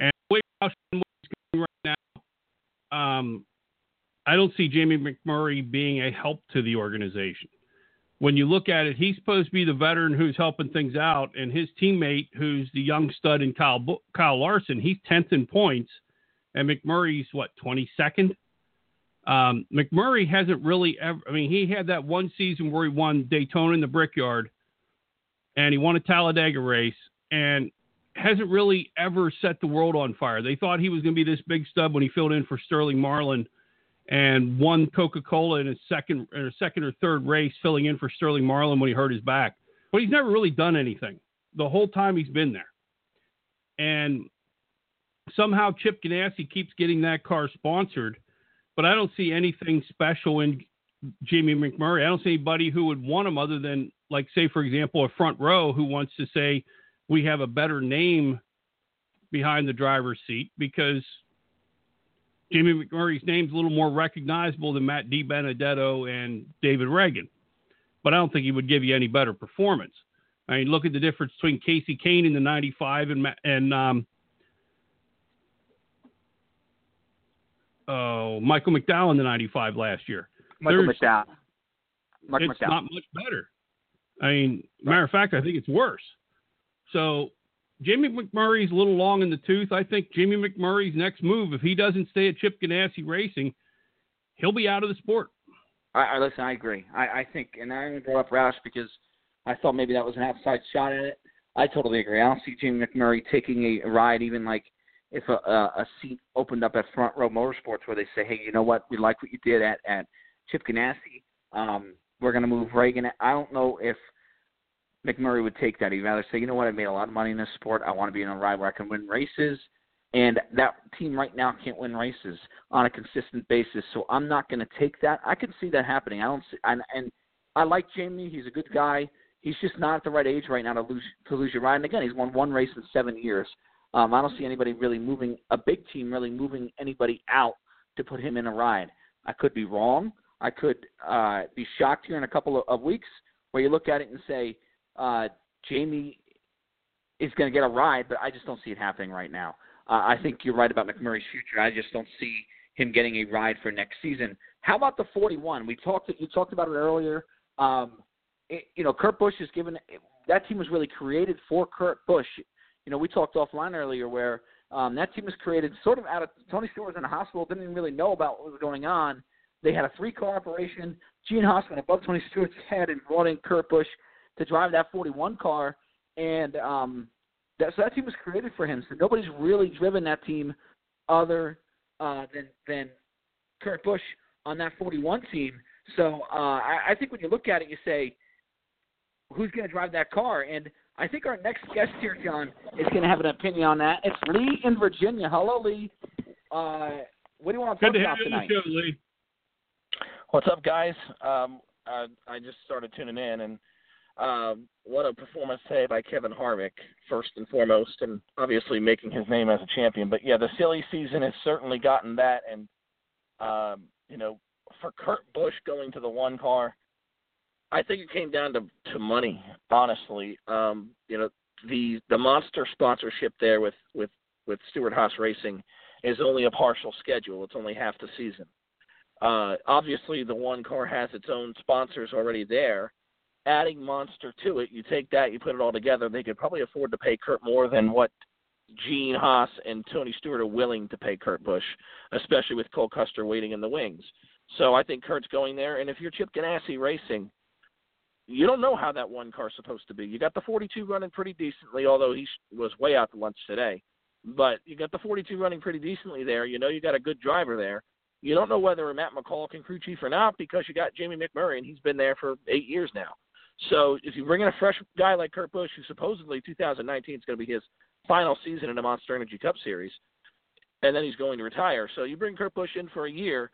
And the way Roush Fenway is going right now, I don't see Jamie McMurray being a help to the organization. When you look at it, he's supposed to be the veteran who's helping things out, and his teammate, who's the young stud in Kyle Larson, he's 10th in points, and McMurray's, 22nd? McMurray hasn't really ever – I mean, he had that one season where he won Daytona in the Brickyard, and he won a Talladega race, and hasn't really ever set the world on fire. They thought he was going to be this big stud when he filled in for Sterling Marlin and won Coca-Cola in his second or third race, filling in for Sterling Marlin when he hurt his back. But he's never really done anything the whole time he's been there. And somehow Chip Ganassi keeps getting that car sponsored, but I don't see anything special in Jamie McMurray. I don't see anybody who would want him other than, like, say, for example, a front row who wants to say we have a better name behind the driver's seat because – Jamie McMurray's name's a little more recognizable than Matt DiBenedetto and David Reagan, but I don't think he would give you any better performance. I mean, look at the difference between Casey Kane in the 95 and Michael McDowell in the 95 last year. It's not much better. I mean, matter of fact, I think it's worse. So Jamie McMurray's a little long in the tooth. I think Jamie McMurray's next move, if he doesn't stay at Chip Ganassi Racing, he'll be out of the sport. Listen, I agree. I think, and I only brought up Roush because I thought maybe that was an outside shot at it. I totally agree. I don't see Jamie McMurray taking a ride, even like if a seat opened up at Front Row Motorsports where they say, hey, you know what, we like what you did at Chip Ganassi. We're going to move Reagan. I don't know if McMurray would take that. He'd rather say, you know what, I made a lot of money in this sport. I want to be in a ride where I can win races. And that team right now can't win races on a consistent basis. So I'm not going to take that. I can see that happening. And I like Jamie. He's a good guy. He's just not at the right age right now to lose your ride. And again, he's won 1 race in 7 years. I don't see anybody really moving, a big team really moving anybody out to put him in a ride. I could be wrong. I could be shocked here in a couple of weeks where you look at it and say, Jamie is going to get a ride, but I just don't see it happening right now. I think you're right about McMurray's future. I just don't see him getting a ride for next season. How about the 41? You talked about it earlier. Kurt Busch is given – that team was really created for Kurt Busch. You know, we talked offline earlier where that team was created sort of out of – Tony Stewart was in the hospital, didn't even really know about what was going on. They had a 3-car operation. Gene Haas went above Tony Stewart's head and brought in Kurt Busch to drive that 41 car, and so that team was created for him. So nobody's really driven that team other than Kurt Busch on that 41 team. So I think when you look at it, you say, who's going to drive that car? And I think our next guest here, John, is going to have an opinion on that. It's Lee in Virginia. Hello, Lee. What do you want to talk about tonight? Good to have you on the show, Lee. What's up, guys? I just started tuning in, and what a performance today by Kevin Harvick, first and foremost, and obviously making his name as a champion. But, yeah, the silly season has certainly gotten that. And, you know, for Kurt Busch going to the one car, I think it came down to money, honestly. You know, the monster sponsorship there with Stewart-Haas Racing is only a partial schedule. It's only half the season. Obviously, the one car has its own sponsors already there. Adding Monster to it, you take that, you put it all together, they could probably afford to pay Kurt more than what Gene Haas and Tony Stewart are willing to pay Kurt Busch, especially with Cole Custer waiting in the wings. So I think Kurt's going there. And if you're Chip Ganassi Racing, you don't know how that one car's supposed to be. You got the 42 running pretty decently, although he was way out to lunch today. But you got the 42 running pretty decently there. You know you got a good driver there. You don't know whether Matt McCall can crew chief or not because you got Jamie McMurray, and he's been there for 8 years now. So if you bring in a fresh guy like Kurt Busch, who supposedly 2019 is going to be his final season in the Monster Energy Cup Series, and then he's going to retire. So you bring Kurt Busch in for a year,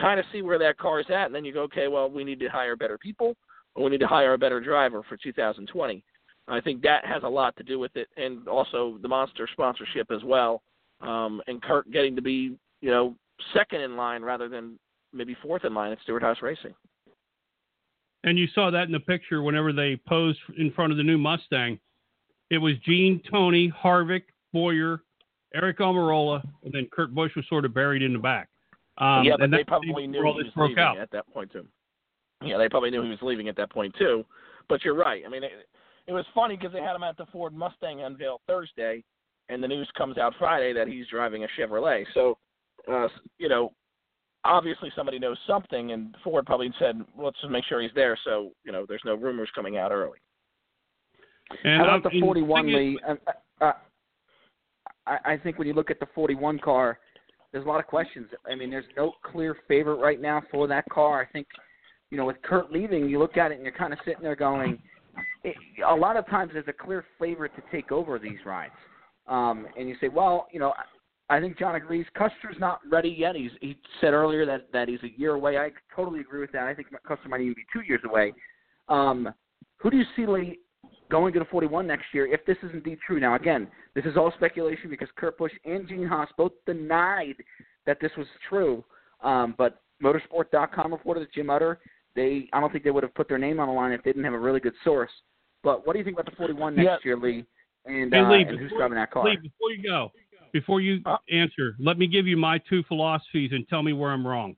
kind of see where that car is at, and then you go, okay, well, we need to hire better people, or we need to hire a better driver for 2020. I think that has a lot to do with it, and also the Monster sponsorship as well, and Kurt getting to be, you know, second in line rather than maybe fourth in line at Stewart-Haas Racing. And you saw that in the picture whenever they posed in front of the new Mustang. It was Gene, Tony, Harvick, Bowyer, Eric Almirola, and then Kurt Busch was sort of buried in the back. Yeah, but they probably knew he was leaving at that point, too. Yeah, they probably knew he was leaving at that point, too. But you're right. I mean, it was funny because they had him at the Ford Mustang unveil Thursday, and the news comes out Friday that he's driving a Chevrolet. So, you know, obviously somebody knows something, and Ford probably said, let's just make sure he's there so, you know, there's no rumors coming out early. And how about the 41, Lee? I think when you look at the 41 car, there's a lot of questions. I mean, there's no clear favorite right now for that car. I think, you know, with Kurt leaving, you look at it and you're kind of sitting there going, a lot of times there's a clear favorite to take over these rides. And you say, well, you know, I think John agrees. Custer's not ready yet. He said earlier that he's a year away. I totally agree with that. I think Custer might even be 2 years away. Who do you see, Lee, going to the 41 next year if this is indeed true? Now, again, this is all speculation because Kurt Busch and Gene Haas both denied that this was true. But Motorsport.com reported that Jim Utter, I don't think they would have put their name on the line if they didn't have a really good source. But what do you think about the 41 next year, Lee, and who's driving that car? Lee, before you go. Before you answer, let me give you my two philosophies and tell me where I'm wrong.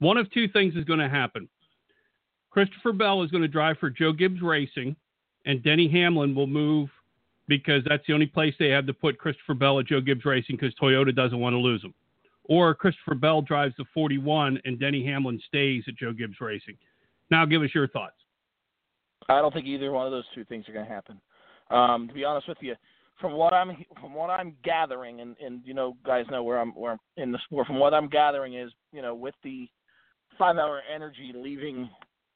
One of two things is going to happen. Christopher Bell is going to drive for Joe Gibbs Racing, and Denny Hamlin will move because that's the only place they have to put Christopher Bell at Joe Gibbs Racing because Toyota doesn't want to lose him. Or Christopher Bell drives the 41, and Denny Hamlin stays at Joe Gibbs Racing. Now give us your thoughts. I don't think either one of those two things are going to happen. To be honest with you, From what I'm gathering, and you know, guys know where I'm in the sport. From what I'm gathering is, you know, with the 5 Hour Energy leaving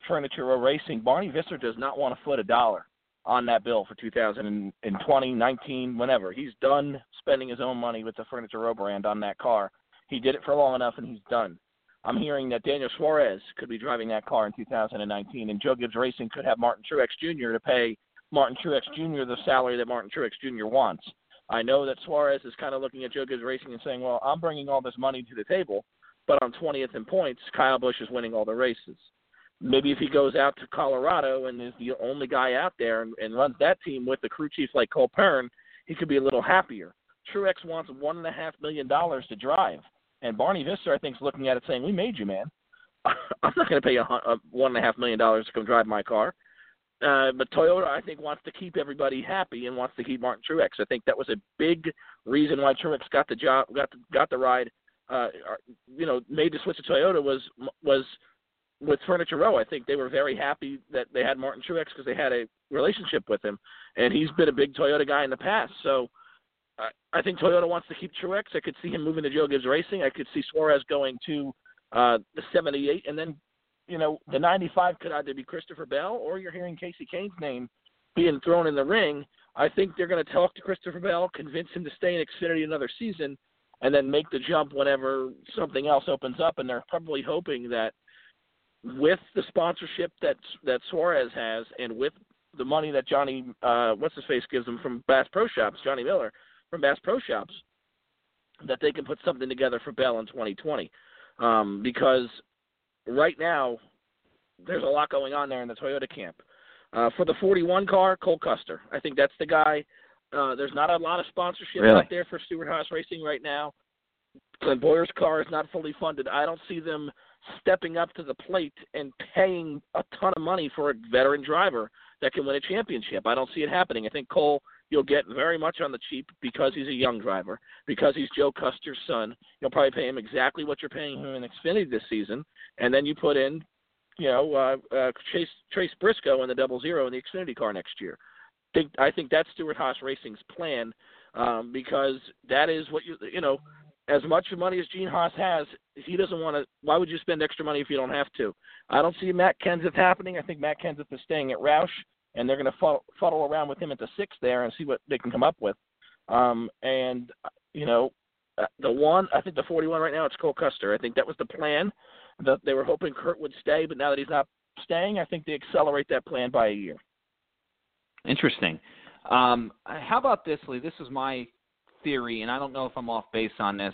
Furnitura Racing, Barney Visser does not want to foot a dollar on that bill for 2020, 19, whenever. He's done spending his own money with the Furnitura brand on that car. He did it for long enough, and he's done. I'm hearing that Daniel Suarez could be driving that car in 2019, and Joe Gibbs Racing could have Martin Truex Jr. to pay Martin Truex Jr. the salary that Martin Truex Jr. wants. I know that Suarez is kind of looking at Joe Gibbs Racing and saying, well, I'm bringing all this money to the table, but I'm 20th in points. Kyle Busch is winning all the races. Maybe if he goes out to Colorado and is the only guy out there and runs that team with the crew chief like Cole Pearn, he could be a little happier. Truex wants $1.5 million to drive, and Barney Visser, I think, is looking at it saying, we made you, man. I'm not going to pay you $1.5 million to come drive my car. But Toyota, I think, wants to keep everybody happy and wants to keep Martin Truex. I think that was a big reason why Truex got the job, got the ride. You know, made the switch to Toyota was with Furnitura. I think they were very happy that they had Martin Truex because they had a relationship with him, and he's been a big Toyota guy in the past. So I think Toyota wants to keep Truex. I could see him moving to Joe Gibbs Racing. I could see Suarez going to the 78, and then, you know, the 95 could either be Christopher Bell or you're hearing Casey Kane's name being thrown in the ring. I think they're going to talk to Christopher Bell, convince him to stay in Xfinity another season, and then make the jump whenever something else opens up. And they're probably hoping that with the sponsorship that Suarez has, and with the money that Johnny, what's-his-face gives them from Bass Pro Shops, Johnny Miller from Bass Pro Shops, that they can put something together for Bell in 2020. Because right now, there's a lot going on there in the Toyota camp. For the 41 car, Cole Custer. I think that's the guy. There's not a lot of sponsorship out there for Stewart-Haas Racing right now. Clint Bowyer's car is not fully funded. I don't see them stepping up to the plate and paying a ton of money for a veteran driver that can win a championship. I don't see it happening. I think Cole, you'll get very much on the cheap because he's a young driver, because he's Joe Custer's son. You'll probably pay him exactly what you're paying him in Xfinity this season, and then you put in, Trace Briscoe in the 00 in the Xfinity car next year. I think that's Stewart-Haas Racing's plan, because that is what you know. As much money as Gene Haas has, he doesn't want to. Why would you spend extra money if you don't have to? I don't see Matt Kenseth happening. I think Matt Kenseth is staying at Roush, and they're going to fuddle around with him at the 6 there and see what they can come up with. I think the 41 right now, it's Cole Custer. I think that was the plan. They were hoping Kurt would stay, but now that he's not staying, I think they accelerate that plan by a year. Interesting. How about this, Lee? This is my theory, and I don't know if I'm off base on this.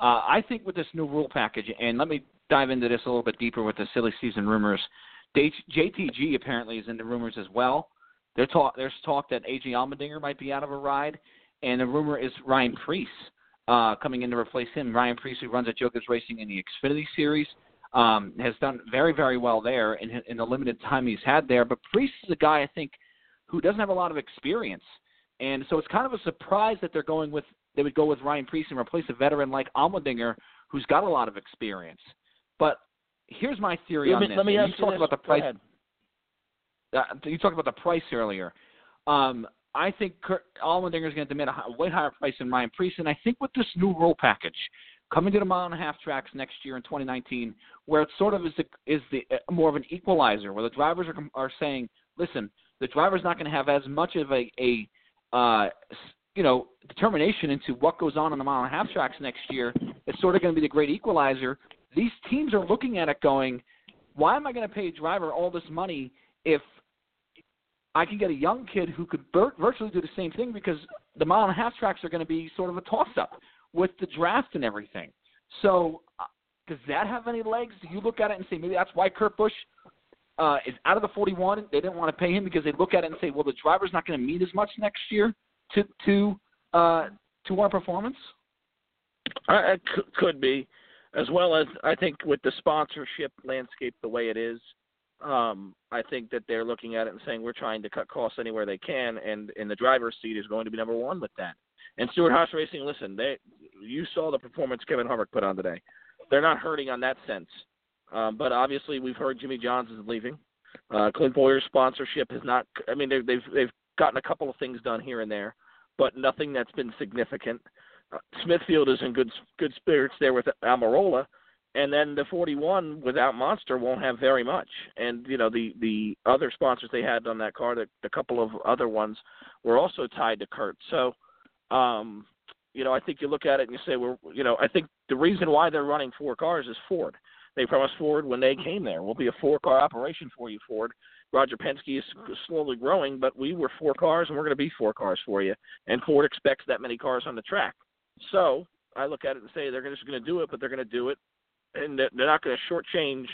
I think with this new rule package, and let me dive into this a little bit deeper with the silly season rumors, JTG apparently is in the rumors as well. There's talk that A.J. Allmendinger might be out of a ride, and the rumor is Ryan Preece coming in to replace him. Ryan Preece, who runs at Joe Gibbs Racing in the Xfinity Series, has done very, very well there in the limited time he's had there. But Preece is a guy, I think, who doesn't have a lot of experience. And so it's kind of a surprise that they would go with Ryan Preece and replace a veteran like Allmendinger, who's got a lot of experience. But here's my theory on this. Let me ask you about the price. You talked about the price earlier. I think Kurt Allmendinger is going to demand a way higher price than Ryan Preece, and I think with this new rule package coming to the 1.5 mile tracks next year in 2019, where it sort of is more of an equalizer, where the drivers are saying, listen, the driver's not going to have as much of a determination into what goes on the 1.5 mile tracks next year. It's sort of going to be the great equalizer. These teams are looking at it going, why am I going to pay a driver all this money if I can get a young kid who could virtually do the same thing, because the 1.5 mile tracks are going to be sort of a toss-up with the draft and everything. So does that have any legs? Do you look at it and say, maybe that's why Kurt Busch is out of the 41? They didn't want to pay him because they look at it and say, well, the driver's not going to mean as much next year to our performance? It could be. As well as, I think, with the sponsorship landscape the way it is, I think that they're looking at it and saying, we're trying to cut costs anywhere they can, and the driver's seat is going to be number one with that. And Stewart-Haas Racing, listen, you saw the performance Kevin Harvick put on today. They're not hurting on that sense. But obviously we've heard Jimmy Johns is leaving. Clint Bowyer's sponsorship has not – I mean, they've gotten a couple of things done here and there, but nothing that's been significant. Smithfield is in good spirits there with Almirola. And then the 41 without Monster won't have very much. And, the other sponsors they had on that car, the couple of other ones, were also tied to Kurt. So, I think you look at it and you say, I think the reason why they're running four cars is Ford. They promised Ford when they came there, we'll be a four-car operation for you, Ford. Roger Penske is slowly growing, but we were four cars, and we're going to be four cars for you. And Ford expects that many cars on the track. So I look at it and say they're just going to do it, but they're going to do it. And they're not going to shortchange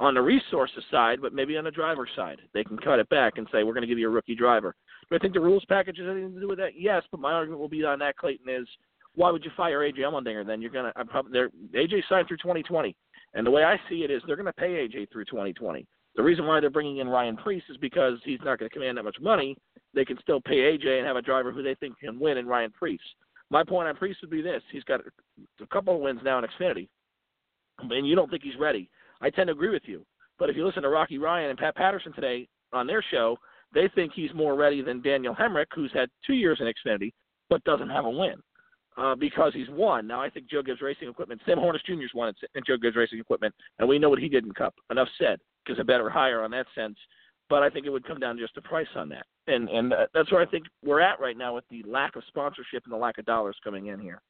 on the resources side, but maybe on the driver's side. They can cut it back and say, we're going to give you a rookie driver. Do I think the rules package has anything to do with that? Yes, but my argument will be on that, Clayton, is why would you fire A.J. Allmendinger then? A.J. signed through 2020, and the way I see it is they're going to pay A.J. through 2020. The reason why they're bringing in Ryan Preece is because he's not going to command that much money. They can still pay A.J. and have a driver who they think can win in Ryan Preece. My point on Preece would be this. He's got a couple of wins now in Xfinity. And you don't think he's ready. I tend to agree with you. But if you listen to Rocky Ryan and Pat Patterson today on their show, they think he's more ready than Daniel Hemric, who's had 2 years in Xfinity but doesn't have a win because he's won. Now, I think Joe Gibbs Racing Equipment, Sam Hornish Jr. won at Joe Gibbs Racing Equipment, and we know what he did in Cup. Enough said, because a better hire on that sense. But I think it would come down to just the price on that. And that's where I think we're at right now with the lack of sponsorship and the lack of dollars coming in here.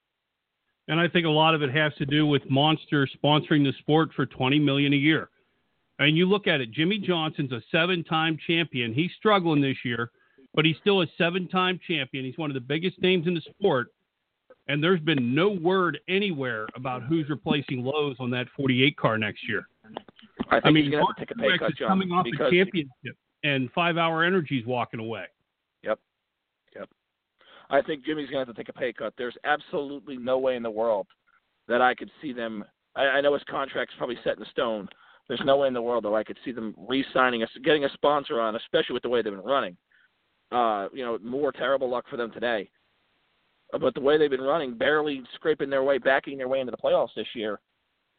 And I think a lot of it has to do with Monster sponsoring the sport for $20 million a year. And you look at it, Jimmy Johnson's a seven-time champion. He's struggling this year, but he's still a seven-time champion. He's one of the biggest names in the sport. And there's been no word anywhere about who's replacing Lowe's on that 48 car next year. I mean, Martin Truex is coming off the championship, and 5-Hour Energy's walking away. Yep. I think Jimmy's going to have to take a pay cut. There's absolutely no way in the world that I could see them. I know his contract's probably set in stone. There's no way in the world that I could see them re-signing us, getting a sponsor on, especially with the way they've been running. More terrible luck for them today. But the way they've been running, barely scraping their way, backing their way into the playoffs this year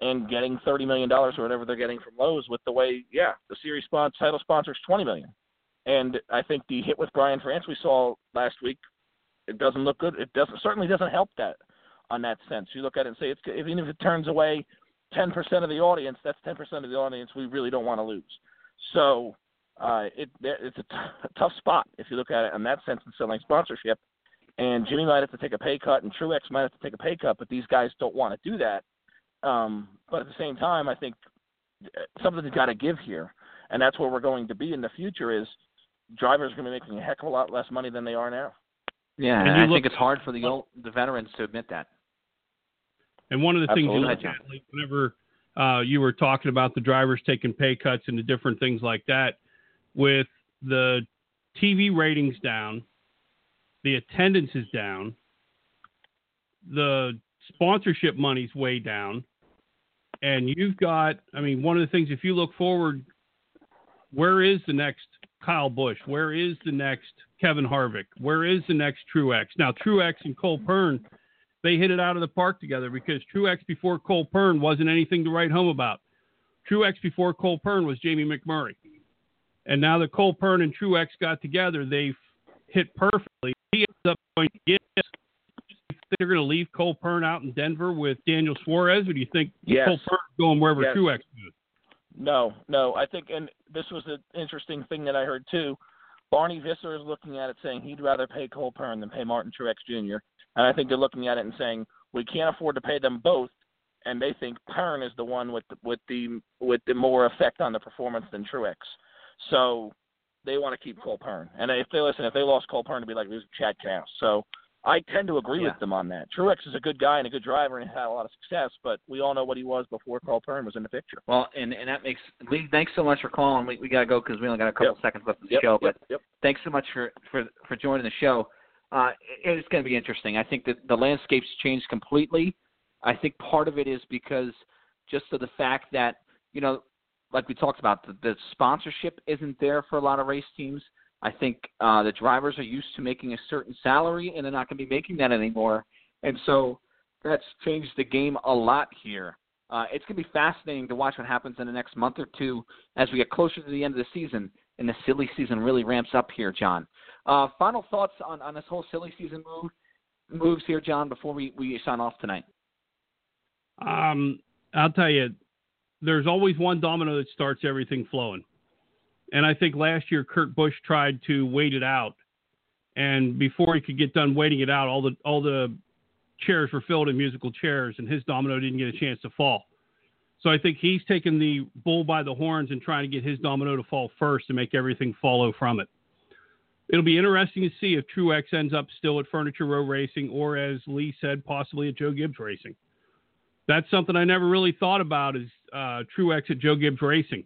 and getting $30 million or whatever they're getting from Lowe's with the way, the series sponsor, title sponsor is $20 million. And I think the hit with Brian France we saw last week, it doesn't look good. It certainly doesn't help that on that sense. You look at it and say, it's, even if it turns away 10% of the audience, that's 10% of the audience we really don't want to lose. So it's a tough spot if you look at it in that sense in selling sponsorship. And Jimmy might have to take a pay cut, and Truex might have to take a pay cut, but these guys don't want to do that. But at the same time, I think something's got to give here, and that's where we're going to be in the future is drivers are going to be making a heck of a lot less money than they are now. Yeah, and I think it's hard for the veterans to admit that. And one of the things you look at, whenever you were talking about the drivers taking pay cuts and the different things like that, with the TV ratings down, the attendance is down, the sponsorship money's way down, and you've got, one of the things, if you look forward, where is the next Kyle Busch? Where is the next Kevin Harvick? Where is the next Truex? Now, Truex and Cole Pearn, they hit it out of the park together because Truex before Cole Pearn wasn't anything to write home about. Truex before Cole Pearn was Jamie McMurray. And now that Cole Pearn and Truex got together, they've hit perfectly. He ends up going to get it. They're going to leave Cole Pearn out in Denver with Daniel Suarez, or do you think Cole Pearn is going wherever Truex goes? No. I think, and this was an interesting thing that I heard too, Barney Visser is looking at it saying he'd rather pay Cole Pearn than pay Martin Truex Jr. And I think they're looking at it and saying we can't afford to pay them both, and they think Pearn is the one with the more effect on the performance than Truex. So they want to keep Cole Pearn. And if they lost Cole Pearn, it'd be like losing Chad Knaus. So I tend to agree with them on that. Truex is a good guy and a good driver and had a lot of success, but we all know what he was before Cole Pearn was in the picture. Well, and that makes – Lee, thanks so much for calling. We got to go because we only got a couple seconds left in the show. But thanks so much for joining the show. It's going to be interesting. I think that the landscape's changed completely. I think part of it is because just of the fact that, like we talked about, the sponsorship isn't there for a lot of race teams. I think the drivers are used to making a certain salary, and they're not going to be making that anymore. And so that's changed the game a lot here. It's going to be fascinating to watch what happens in the next month or two as we get closer to the end of the season, and the silly season really ramps up here, John. Final thoughts on this whole silly season moves here, John, before we sign off tonight. I'll tell you, there's always one domino that starts everything flowing. And I think last year Kurt Busch tried to wait it out, and before he could get done waiting it out, all the chairs were filled in musical chairs, and his domino didn't get a chance to fall. So I think he's taking the bull by the horns and trying to get his domino to fall first and make everything follow from it. It'll be interesting to see if Truex ends up still at Furniture Row Racing, or as Lee said, possibly at Joe Gibbs Racing. That's something I never really thought about is Truex at Joe Gibbs Racing.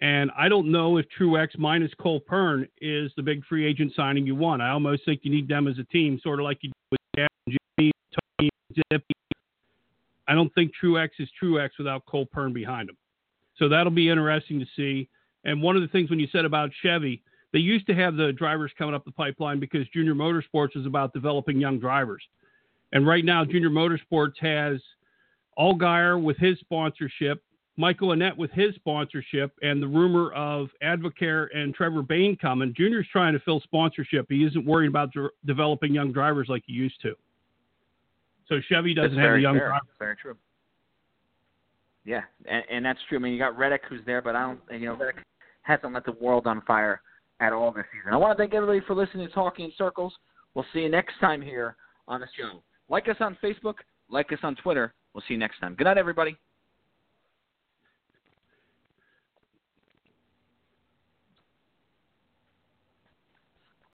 And I don't know if Truex minus Cole Pearn is the big free agent signing you want. I almost think you need them as a team, sort of like you do with Dad and Jimmy, Tony, and Zippy. I don't think Truex is Truex without Cole Pearn behind him. So that'll be interesting to see. And one of the things when you said about Chevy, they used to have the drivers coming up the pipeline because Junior Motorsports is about developing young drivers. And right now, Junior Motorsports has Allgaier with his sponsorship, Michael Annett with his sponsorship, and the rumor of Advocare and Trevor Bain coming. Junior's trying to fill sponsorship. He isn't worried about developing young drivers like he used to. So Chevy doesn't have a young driver. Very true. Yeah, and that's true. I mean, you got Reddick who's there, but Reddick hasn't lit the world on fire at all this season. I want to thank everybody for listening to Talking in Circles. We'll see you next time here on the show. Like us on Facebook. Like us on Twitter. We'll see you next time. Good night, everybody.